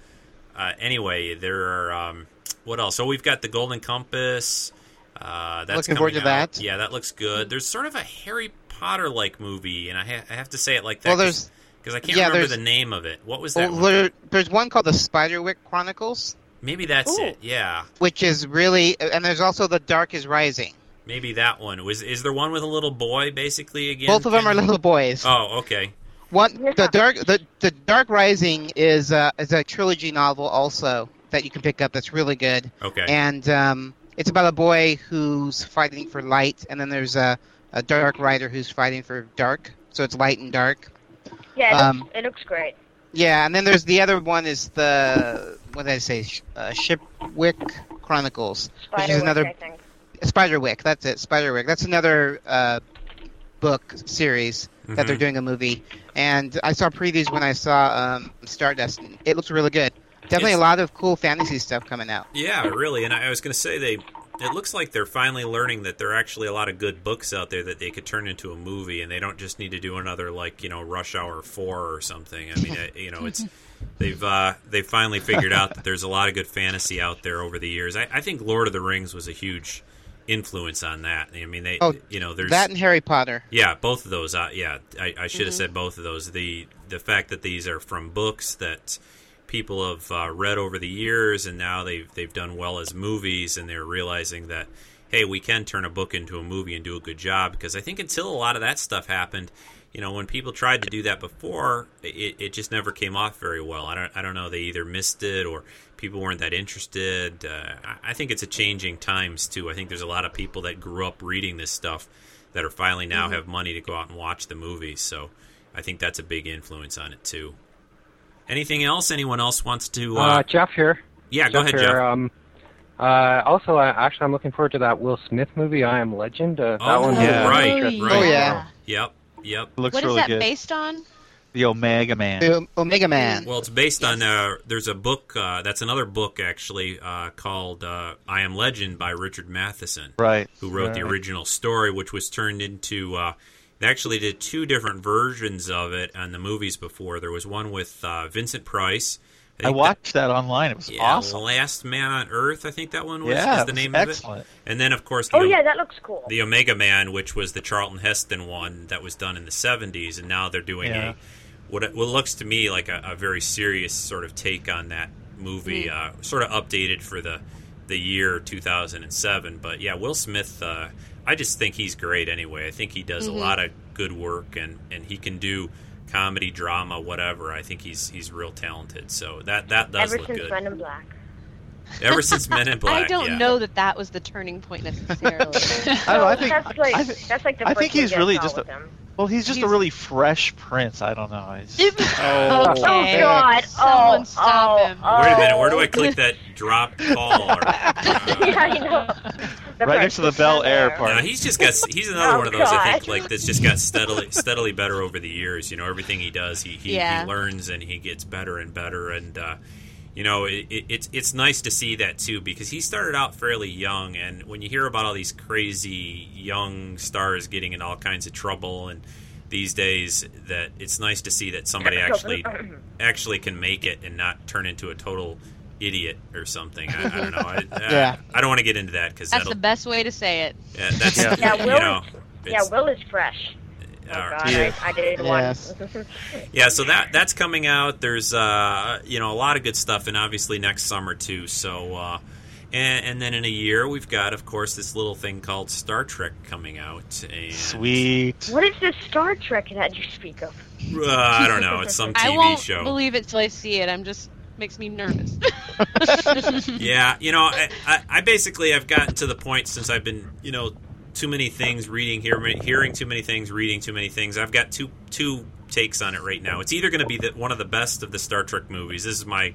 uh, anyway, there are, um, what else? So we've got The Golden Compass. Uh, that's Looking forward to out. that. Yeah, that looks good. There's sort of a Harry Potter-like movie, and I, ha- I have to say it like that well, there's, cause, cause I can't yeah, remember the name of it. What was that well, one? There, there's one called the Spiderwick Chronicles. Maybe that's Ooh. it, yeah. Which is really... And there's also The Dark is Rising. Maybe that one. Is, is there one with a little boy, basically, again? Both of them are little boys. Oh, okay. One, the Dark the, the Dark Rising is, uh, is a trilogy novel also that you can pick up that's really good. Okay. And... Um, it's about a boy who's fighting for light, and then there's a, a dark rider who's fighting for dark. So it's light and dark. Yeah, it, um, looks, it looks great. Yeah, and then there's the other one is the, what did I say, uh, Shipwick Chronicles. Spiderwick, which is another, I think. Spiderwick, that's it, Spiderwick. That's another uh, book series mm-hmm. that they're doing a movie. And I saw previews when I saw um, Stardust. It looks really good. Definitely it's, a lot of cool fantasy stuff coming out. Yeah, really. And I, I was going to say, they. it looks like they're finally learning that there are actually a lot of good books out there that they could turn into a movie, and they don't just need to do another, like, you know, Rush Hour four or something. I mean, you know, it's they've uh, they've finally figured out that there's a lot of good fantasy out there over the years. I, I think Lord of the Rings was a huge influence on that. I mean, they, oh, you know, there's... That and Harry Potter. Yeah, both of those. Uh, yeah, I, I should have mm-hmm. said both of those. The, the fact that these are from books that... people have uh, read over the years, and now they've they've done well as movies, and they're realizing that, hey, we can turn a book into a movie and do a good job. Because I think until a lot of that stuff happened, you know, when people tried to do that before, it, it just never came off very well. I don't I don't know. They either missed it or people weren't that interested. Uh, I think it's a changing times too. I think there's a lot of people that grew up reading this stuff that are finally now mm-hmm. have money to go out and watch the movies. So I think that's a big influence on it too. Anything else? Anyone else wants to? Uh... Uh, Jeff here. Yeah, Jeff go ahead, here. Jeff. Um, uh, also, uh, actually, I'm looking forward to that Will Smith movie, I Am Legend. Uh, oh, that one's yeah. right, right. Oh, yeah. Yep, yep. Looks what really is that good. based on? The Omega Man. The Omega Man. Well, it's based yes. on, uh, there's a book, uh, that's another book, actually, uh, called uh, I Am Legend by Richard Matheson. Right. Who wrote right. the original story, which was turned into... Uh, They actually did two different versions of it on the movies before. There was one with uh, Vincent Price. I, I watched that, that online. It was yeah, awesome. Last Man on Earth, I think that one was, yeah, is the name excellent. of it. And then, of course, the, oh, yeah, that looks cool. The Omega Man, which was the Charlton Heston one that was done in the seventies, and now they're doing yeah. a what, what looks to me like a, a very serious sort of take on that movie, mm. uh, sort of updated for the, the year two thousand seven. But, yeah, Will Smith... Uh, I just think he's great anyway. I think he does mm-hmm. a lot of good work, and, and he can do comedy, drama, whatever. I think he's he's real talented. So that, that does Ever look good. Ever since Men in Black. Ever since Men in Black, I don't yeah. know that that was the turning point necessarily. I, don't, I think that's like, I, that's like the I think he's really just a, well, he's just he's, a really fresh prince. I don't know. He's, oh, okay. oh God! Someone oh, stop oh, him! Oh. Wait a minute. Where do I click that drop call? Or, uh, yeah, I know. The right next to the Bel Air part. No, he's just got—he's another oh, one of those God. I think like that's just got steadily, steadily better over the years. You know, everything he does, he he, yeah. he learns and he gets better and better. And uh, you know, it, it, it's it's nice to see that too, because he started out fairly young. And when you hear about all these crazy young stars getting in all kinds of trouble and these days, that it's nice to see that somebody actually actually can make it and not turn into a total. idiot or something. I, I don't know. I, I, yeah. I don't want to get into that because that's the best way to say it. Yeah, that's, yeah. yeah Will. You know, yeah, Will is fresh. Oh uh, God, yeah. I, I didn't yes. want. yeah, so that that's coming out. There's uh, you know, a lot of good stuff, and obviously next summer too. So uh, And, and then in a year, we've got, of course, this little thing called Star Trek coming out. And Sweet. What is the Star Trek that you speak of? Uh, I don't know. It's some T V show. I won't show. believe it till I see it. I'm just... makes me nervous. Yeah, you know, I, I, I basically I've gotten to the point since I've been, you know, too many things reading, hearing, hearing too many things, reading too many things. I've got two two takes on it right now. It's either going to be the, one of the best of the Star Trek movies. This is my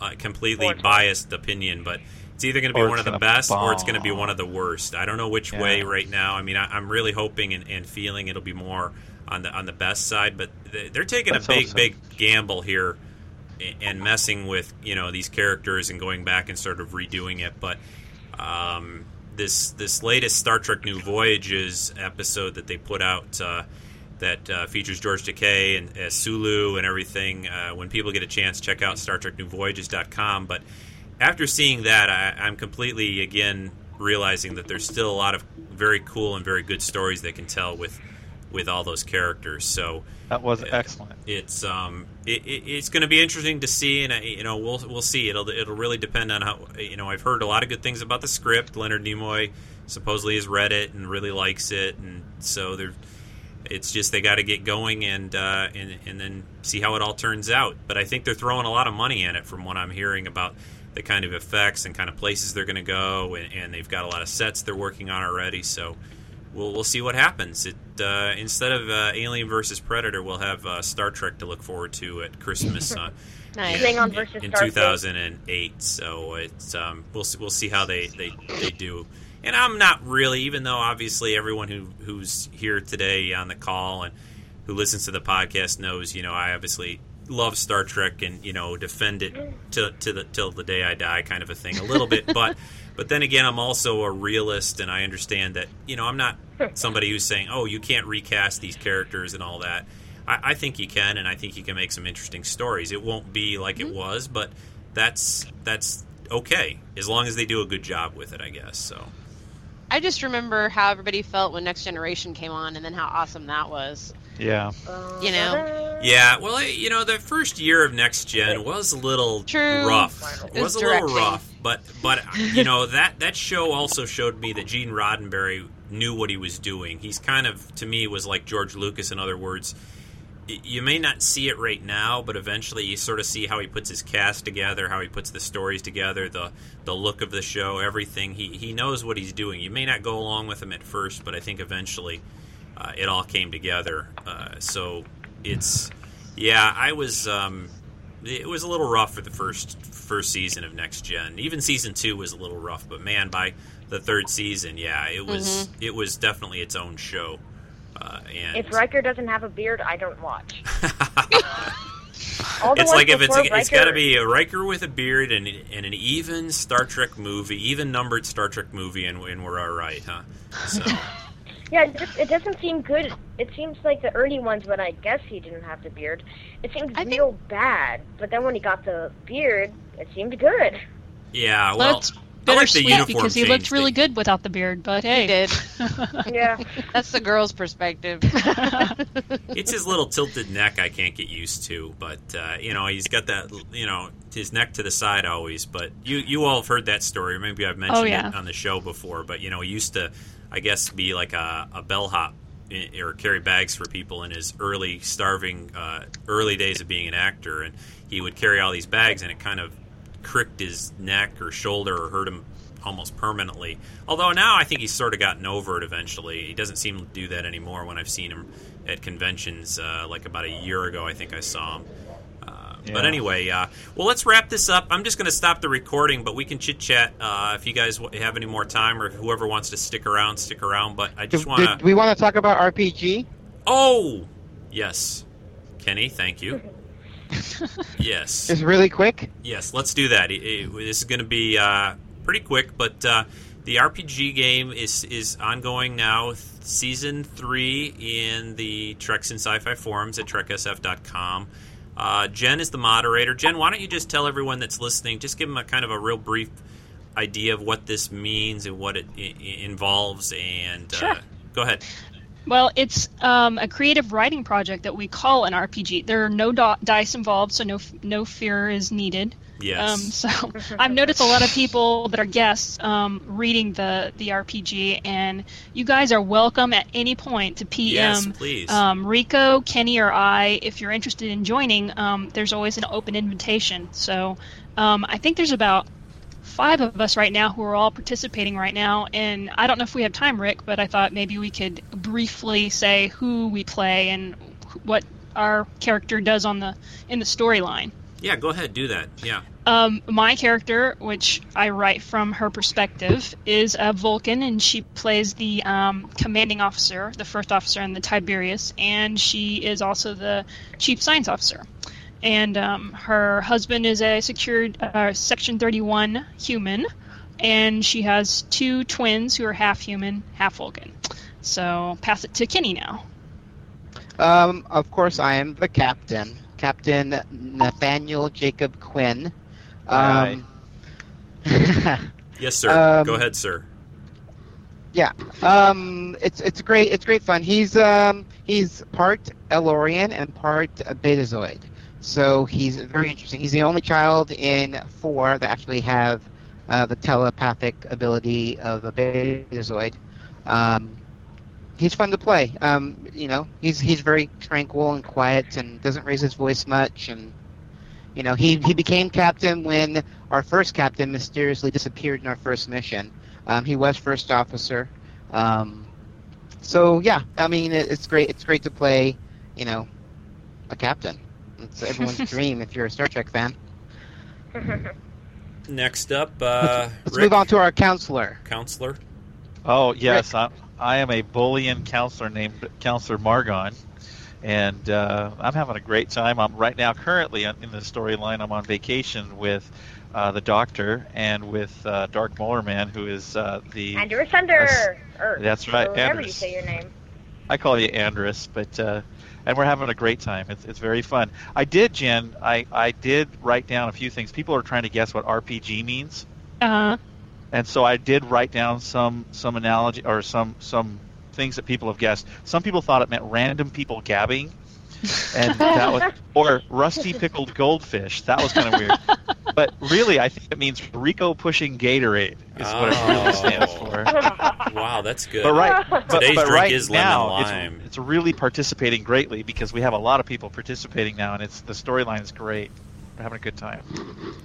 uh, completely biased opinion, but it's either going to be one of the best bomb. or it's going to be one of the worst. I don't know which yeah. way right now. I mean, I, I'm really hoping and, and feeling it'll be more on the on the best side, but they're taking That's a big, awesome. big gamble here. And messing with, you know, these characters and going back and sort of redoing it. But um, this this latest Star Trek New Voyages episode that they put out uh, that uh, features George Takei and uh, Sulu and everything, uh, when people get a chance, check out Star Trek New Voyages dot com. But after seeing that, I, I'm completely, again, realizing that there's still a lot of very cool and very good stories they can tell with with all those characters. So that was excellent. It's um it, it, it's going to be interesting to see, and I, you know we'll we'll see. It'll it'll really depend on how, you know I've heard a lot of good things about the script. Leonard Nimoy supposedly has read it and really likes it, and so there it's just they got to get going and uh and and then see how it all turns out. But I think they're throwing a lot of money at it from what I'm hearing about the kind of effects and kind of places they're going to go, and, and they've got a lot of sets they're working on already. So We'll we'll see what happens. It uh, instead of uh, Alien versus Predator, we'll have uh, Star Trek to look forward to at Christmas uh, nice. in, in, in two thousand eight. So it's um, we'll see, we'll see how they, they, they do. And I'm not really, even though obviously everyone who who's here today on the call and who listens to the podcast knows, you know, I obviously love Star Trek and you know defend it to to the till the day I die, kind of a thing, a little bit, but. But then again, I'm also a realist, and I understand that, you know, I'm not somebody who's saying, oh, you can't recast these characters and all that. I, I think you can, and I think you can make some interesting stories. It won't be like mm-hmm. it was, but that's that's okay, as long as they do a good job with it, I guess. So I just remember how everybody felt when Next Generation came on, and then how awesome that was. Yeah. You know? Yeah, well, you know, the first year of Next Gen was a little True. rough. It was, it was a little rough, but, but you know, that, that show also showed me that Gene Roddenberry knew what he was doing. He's kind of, to me, was like George Lucas, in other words. You may not see it right now, but eventually you sort of see how he puts his cast together, how he puts the stories together, the the look of the show, everything. He, he knows what he's doing. You may not go along with him at first, but I think eventually... Uh, it all came together, uh, so it's yeah. I was um, it was a little rough for the first first season of Next Gen. Even season two was a little rough, but man, by the third season, yeah, it was mm-hmm. it was definitely its own show. Uh, and if Riker doesn't have a beard, I don't watch. It's like if it's Riker... it's got to be a Riker with a beard and and an even Star Trek movie, even numbered Star Trek movie, and, and we're all right, huh? So. Yeah, it, just, it doesn't seem good. It seems like the early ones when I guess he didn't have the beard, it seemed I real think... bad. But then when he got the beard, it seemed good. Yeah, well, well it's bittersweet like because he looked really thing. good without the beard. But hey, he did. Yeah, that's the girl's perspective. It's his little tilted neck I can't get used to. But uh, you know, he's got that. You know, his neck to the side always. But you, you all have heard that story. Maybe I've mentioned oh, yeah. it on the show before. But you know, he used to. I guess be like a, a bellhop or carry bags for people in his early starving uh, early days of being an actor, and he would carry all these bags, and it kind of cricked his neck or shoulder or hurt him almost permanently. Although now I think he's sort of gotten over it eventually. He doesn't seem to do that anymore. When I've seen him at conventions, uh, like about a year ago, I think I saw him. Yeah. But anyway, uh, well, let's wrap this up. I'm just going to stop the recording, but we can chit-chat uh, if you guys w- have any more time, or whoever wants to stick around, stick around. But I just want to... We want to talk about R P G? Oh! Yes. Kenny, thank you. Yes. Just really quick? Yes, let's do that. It, it, this is going to be uh, pretty quick, but uh, the R P G game is, is ongoing now. Season three in the Treks and Sci-Fi forums at Trek S F dot com. Uh, Jen is the moderator. Jen, why don't you just tell everyone that's listening, just give them a kind of a real brief idea of what this means and what it I- involves, and uh, sure. Go ahead. Well, it's um, a creative writing project that we call an R P G. There are no do- dice involved, so no no fear is needed. Yes. Um, so I've noticed a lot of people that are guests um, reading the, the R P G, and you guys are welcome at any point to P M. Yes, please. Um, Rico, Kenny, or I, if you're interested in joining, um, there's always an open invitation. So um, I think there's about five of us right now who are all participating right now, and I don't know if we have time, Rick, but I thought maybe we could briefly say who we play and what our character does on the in the storyline. Yeah, go ahead, do that. Yeah. Um, my character, which I write from her perspective, is a Vulcan, and she plays the um, commanding officer, the first officer in the Tiberius, and she is also the chief science officer. And um, her husband is a secured uh, Section thirty-one human, and she has two twins who are half human, half Vulcan. So pass it to Kenny now. Um, of course, I am the captain. Captain Nathaniel Jacob Quinn. Um, yes, sir. Um, Go ahead, sir. Yeah, um, it's it's great. It's great fun. He's um, he's part Elorian and part Betazoid, so he's very interesting. He's the only child in four that actually have uh, the telepathic ability of a Betazoid. Um, He's fun to play. Um, you know, he's he's very tranquil and quiet and doesn't raise his voice much. And, you know, he, he became captain when our first captain mysteriously disappeared in our first mission. Um, he was first officer. Um, so, yeah, I mean, it, it's great. It's great to play, you know, a captain. It's everyone's dream if you're a Star Trek fan. Next up, uh, Let's, let's Rick, move on to our counselor. Counselor? Oh, yes, Rick. I'm... I am a Bullion counselor named Counselor Margon, and uh, I'm having a great time. I'm right now, currently in the storyline, I'm on vacation with uh, the Doctor and with uh, Dark Molar Man, who is uh, the Andrus Under. Uh, that's right, Andrus. You say your name. I call you Andrus, but uh, and we're having a great time. It's it's very fun. I did, Jen. I, I did write down a few things. People are trying to guess what R P G means. Uh huh. And so I did write down some, some analogy or some some things that people have guessed. Some people thought it meant random people gabbing, and that was, or rusty pickled goldfish. That was kind of weird. But really, I think it means Rico pushing Gatorade is oh. what it really stands for. Wow, that's good. But right, but, Today's but drink right is now, lemon lime. It's, it's really participating greatly because we have a lot of people participating now, and it's the storyline is great. We're having a good time.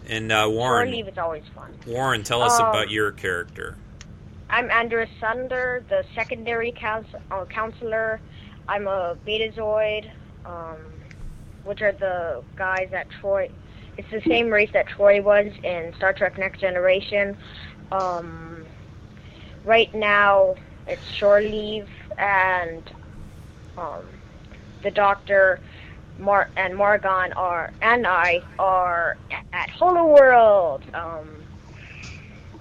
And uh, Warren, I believe it's always fun. Warren, tell us um, about your character. I'm Andrew Sunder, the secondary counsel, uh, counselor. I'm a Betazoid, um, which are the guys that Troy... It's the same race that Troy was in Star Trek Next Generation. Um, right now, it's shore leave, and um, the Doctor... Mar- and Margon are and I are at Holoworld. Um,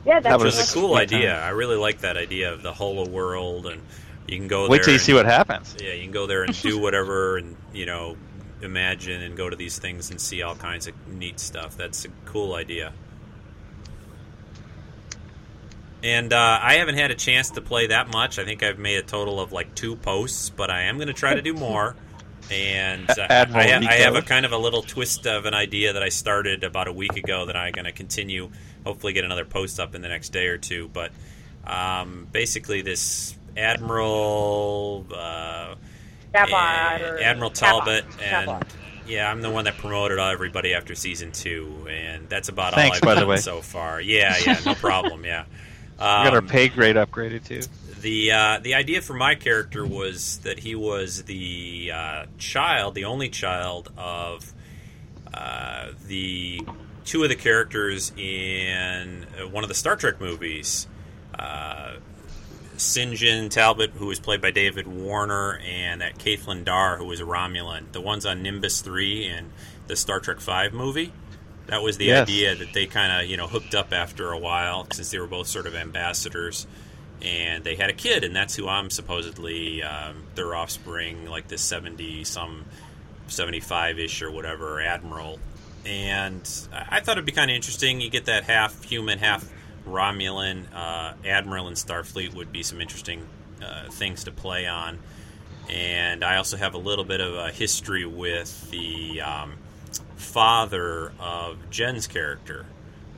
yeah, that was a cool idea. Time. I really like that idea of the Holoworld, and you can go. Wait there till you and, see what happens. Yeah, you can go there and do whatever, and you know, imagine and go to these things and see all kinds of neat stuff. That's a cool idea. And uh, I haven't had a chance to play that much. I think I've made a total of like two posts, but I am going to try to do more. And uh, I, have, I have a kind of a little twist of an idea that I started about a week ago that I'm going to continue, hopefully get another post up in the next day or two. But um, basically this Admiral uh, Admiral Talbot, and yeah, I'm the one that promoted everybody after season two, and that's about all I've done so far. Yeah, yeah, no problem, yeah. We um, got our pay grade upgraded, too. The uh, the idea for my character was that he was the uh, child, the only child of uh, the two of the characters in one of the Star Trek movies, uh, Sinjin Talbot, who was played by David Warner, and that Caitlin Dar, who was a Romulan, the ones on Nimbus three and the Star Trek five movie. That was the yes. idea that they kind of you know hooked up after a while since they were both sort of ambassadors. And they had a kid, and that's who I'm supposedly um, their offspring, like this seventy-some, seventy-five-ish or whatever, admiral. And I thought it'd be kind of interesting. You get that half-human, half-Romulan uh, admiral in Starfleet would be some interesting uh, things to play on. And I also have a little bit of a history with the um, father of Jen's character.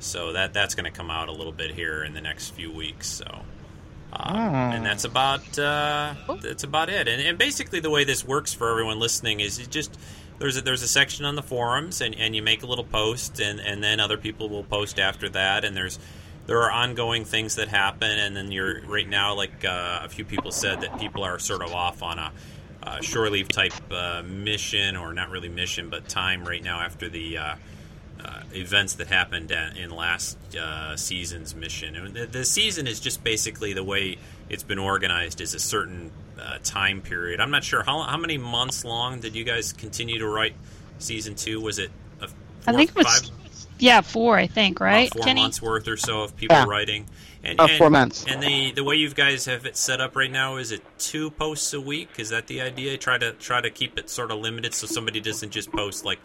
So that that's going to come out a little bit here in the next few weeks. So, um, ah. and that's about uh, that's about it. And, and basically, the way this works for everyone listening is it just there's a, there's a section on the forums, and, and you make a little post, and, and then other people will post after that. And there's there are ongoing things that happen. And then you're right now, like uh, a few people said, that people are sort of off on a uh, shore leave type uh, mission, or not really mission, but time right now after the. Uh, Uh, events that happened in last uh, season's mission. And the, the season is just basically the way it's been organized is a certain uh, time period. I'm not sure. How, how many months long did you guys continue to write season two? Was it a four, I think it was, five? Yeah, four, I think, right? About four Kenny? months worth or so of people yeah. writing. And, uh, and, four months. And the, the way you guys have it set up right now, is it two posts a week? Is that the idea? Try to try to keep it sort of limited so somebody doesn't just post like,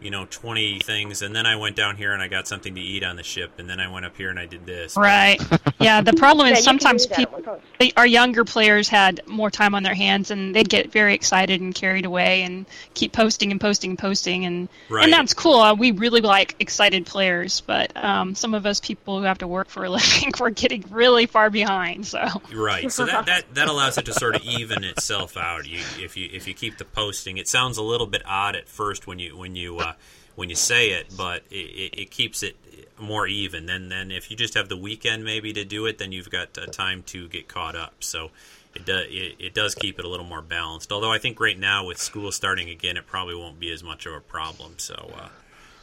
you know, twenty things, and then I went down here and I got something to eat on the ship, and then I went up here and I did this. Right. Yeah, the problem is yeah, sometimes people, they, our younger players had more time on their hands, and they'd get very excited and carried away and keep posting and posting and posting, and, right. and that's cool. Uh, we really like excited players, but um, some of us people who have to work for a living, we're getting really far behind. So Right. So that, that, that allows it to sort of even itself out. You, if you if you keep the posting, it sounds a little bit odd at first when you when you uh, when you say it, but it, it, it keeps it more even. And then if you just have the weekend maybe to do it, then you've got uh, time to get caught up. So it, do, it, it does keep it a little more balanced. Although I think right now with school starting again, it probably won't be as much of a problem. So uh,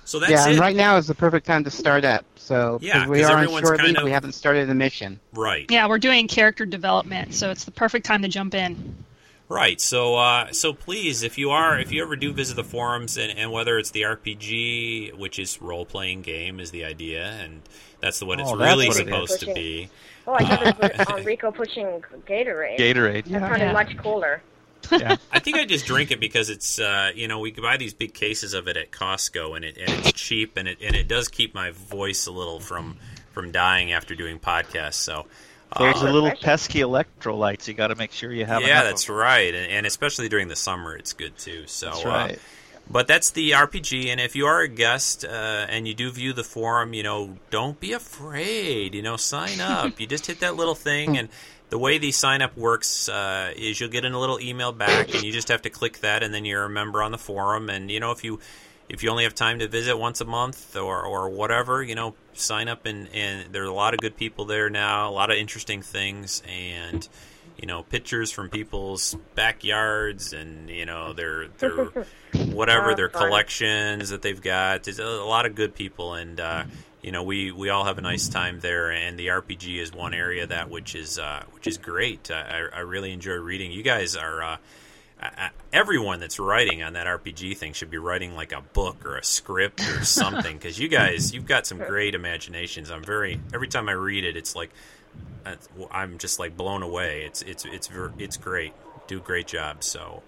so that's yeah, and it. Right now is the perfect time to start up. So yeah, we are on short leave, we haven't started the mission. Right. Yeah, we're doing character development, so it's the perfect time to jump in. Right, so uh, so please, if you are, if you ever do visit the forums, and, and whether it's the R P G, which is role-playing game, is the idea, and that's the what it's oh, really what it supposed pushing, to be. Oh, I thought it was uh, Rico pushing Gatorade. Gatorade, yeah. That sounded yeah. much cooler. Yeah. I think I just drink it because it's, uh, you know, we buy these big cases of it at Costco, and it and it's cheap, and it and it does keep my voice a little from from dying after doing podcasts, so. There's um, a little pesky electrolytes. You got to make sure you have. Yeah, that's them. Right, and, and especially during the summer, it's good too. So, that's right. Uh, but that's the R P G, and if you are a guest uh, and you do view the forum, you know, don't be afraid. You know, sign up. You just hit that little thing, and the way the sign up works uh, is you'll get a little email back, and you just have to click that, and then you're a member on the forum. And you know, if you if you only have time to visit once a month or, or whatever, you know, sign up, and, and there are a lot of good people there now, a lot of interesting things, and, you know, pictures from people's backyards and, you know, their their whatever, their collections that they've got. There's a lot of good people, and, uh, you know, we, we all have a nice time there, and the R P G is one area of that which is, uh, which is great. I, I really enjoy reading. You guys are... Uh, I, everyone that's writing on that R P G thing should be writing like a book or a script or something, because you guys, you've got some great imaginations. I'm very every time I read it, it's like I'm just like blown away. It's it's it's it's great. Do a great job. So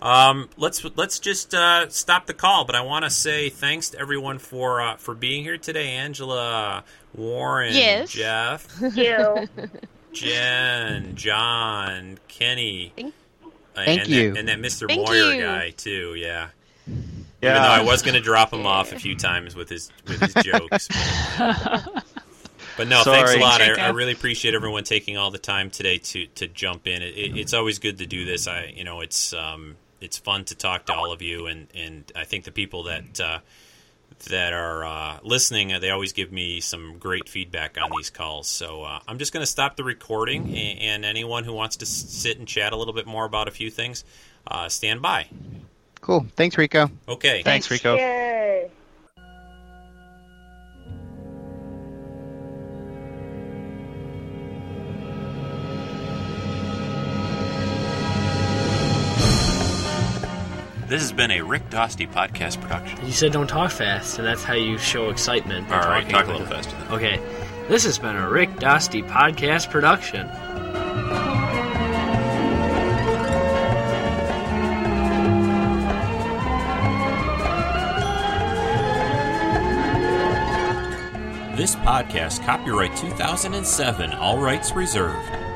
um, let's let's just uh, stop the call. But I want to say thanks to everyone for uh, for being here today. Angela, Warren, yes. Jeff, you, Jen, John, Kenny. Thank- Thank and you. That, and that Mister Thank Moyer you. guy, too, yeah. yeah. Even though I was going to drop him off a few times with his with his jokes. But, but no, Sorry. thanks a lot. I, I really appreciate everyone taking all the time today to, to jump in. It, it, it's always good to do this. I, you know, it's um, it's fun to talk to all of you, and, and I think the people that uh, that are uh, listening, they always give me some great feedback on these calls. So uh, I'm just going to stop the recording, and, and anyone who wants to s- sit and chat a little bit more about a few things, uh, stand by. Cool. Thanks, Rico. Okay. Thanks, Thanks Rico. Yay. This has been a Rick Dostey podcast production. You said don't talk fast, and that's how you show excitement. All right, talk a little faster then. Okay. This has been a Rick Dostey podcast production. This podcast, copyright two thousand seven, all rights reserved.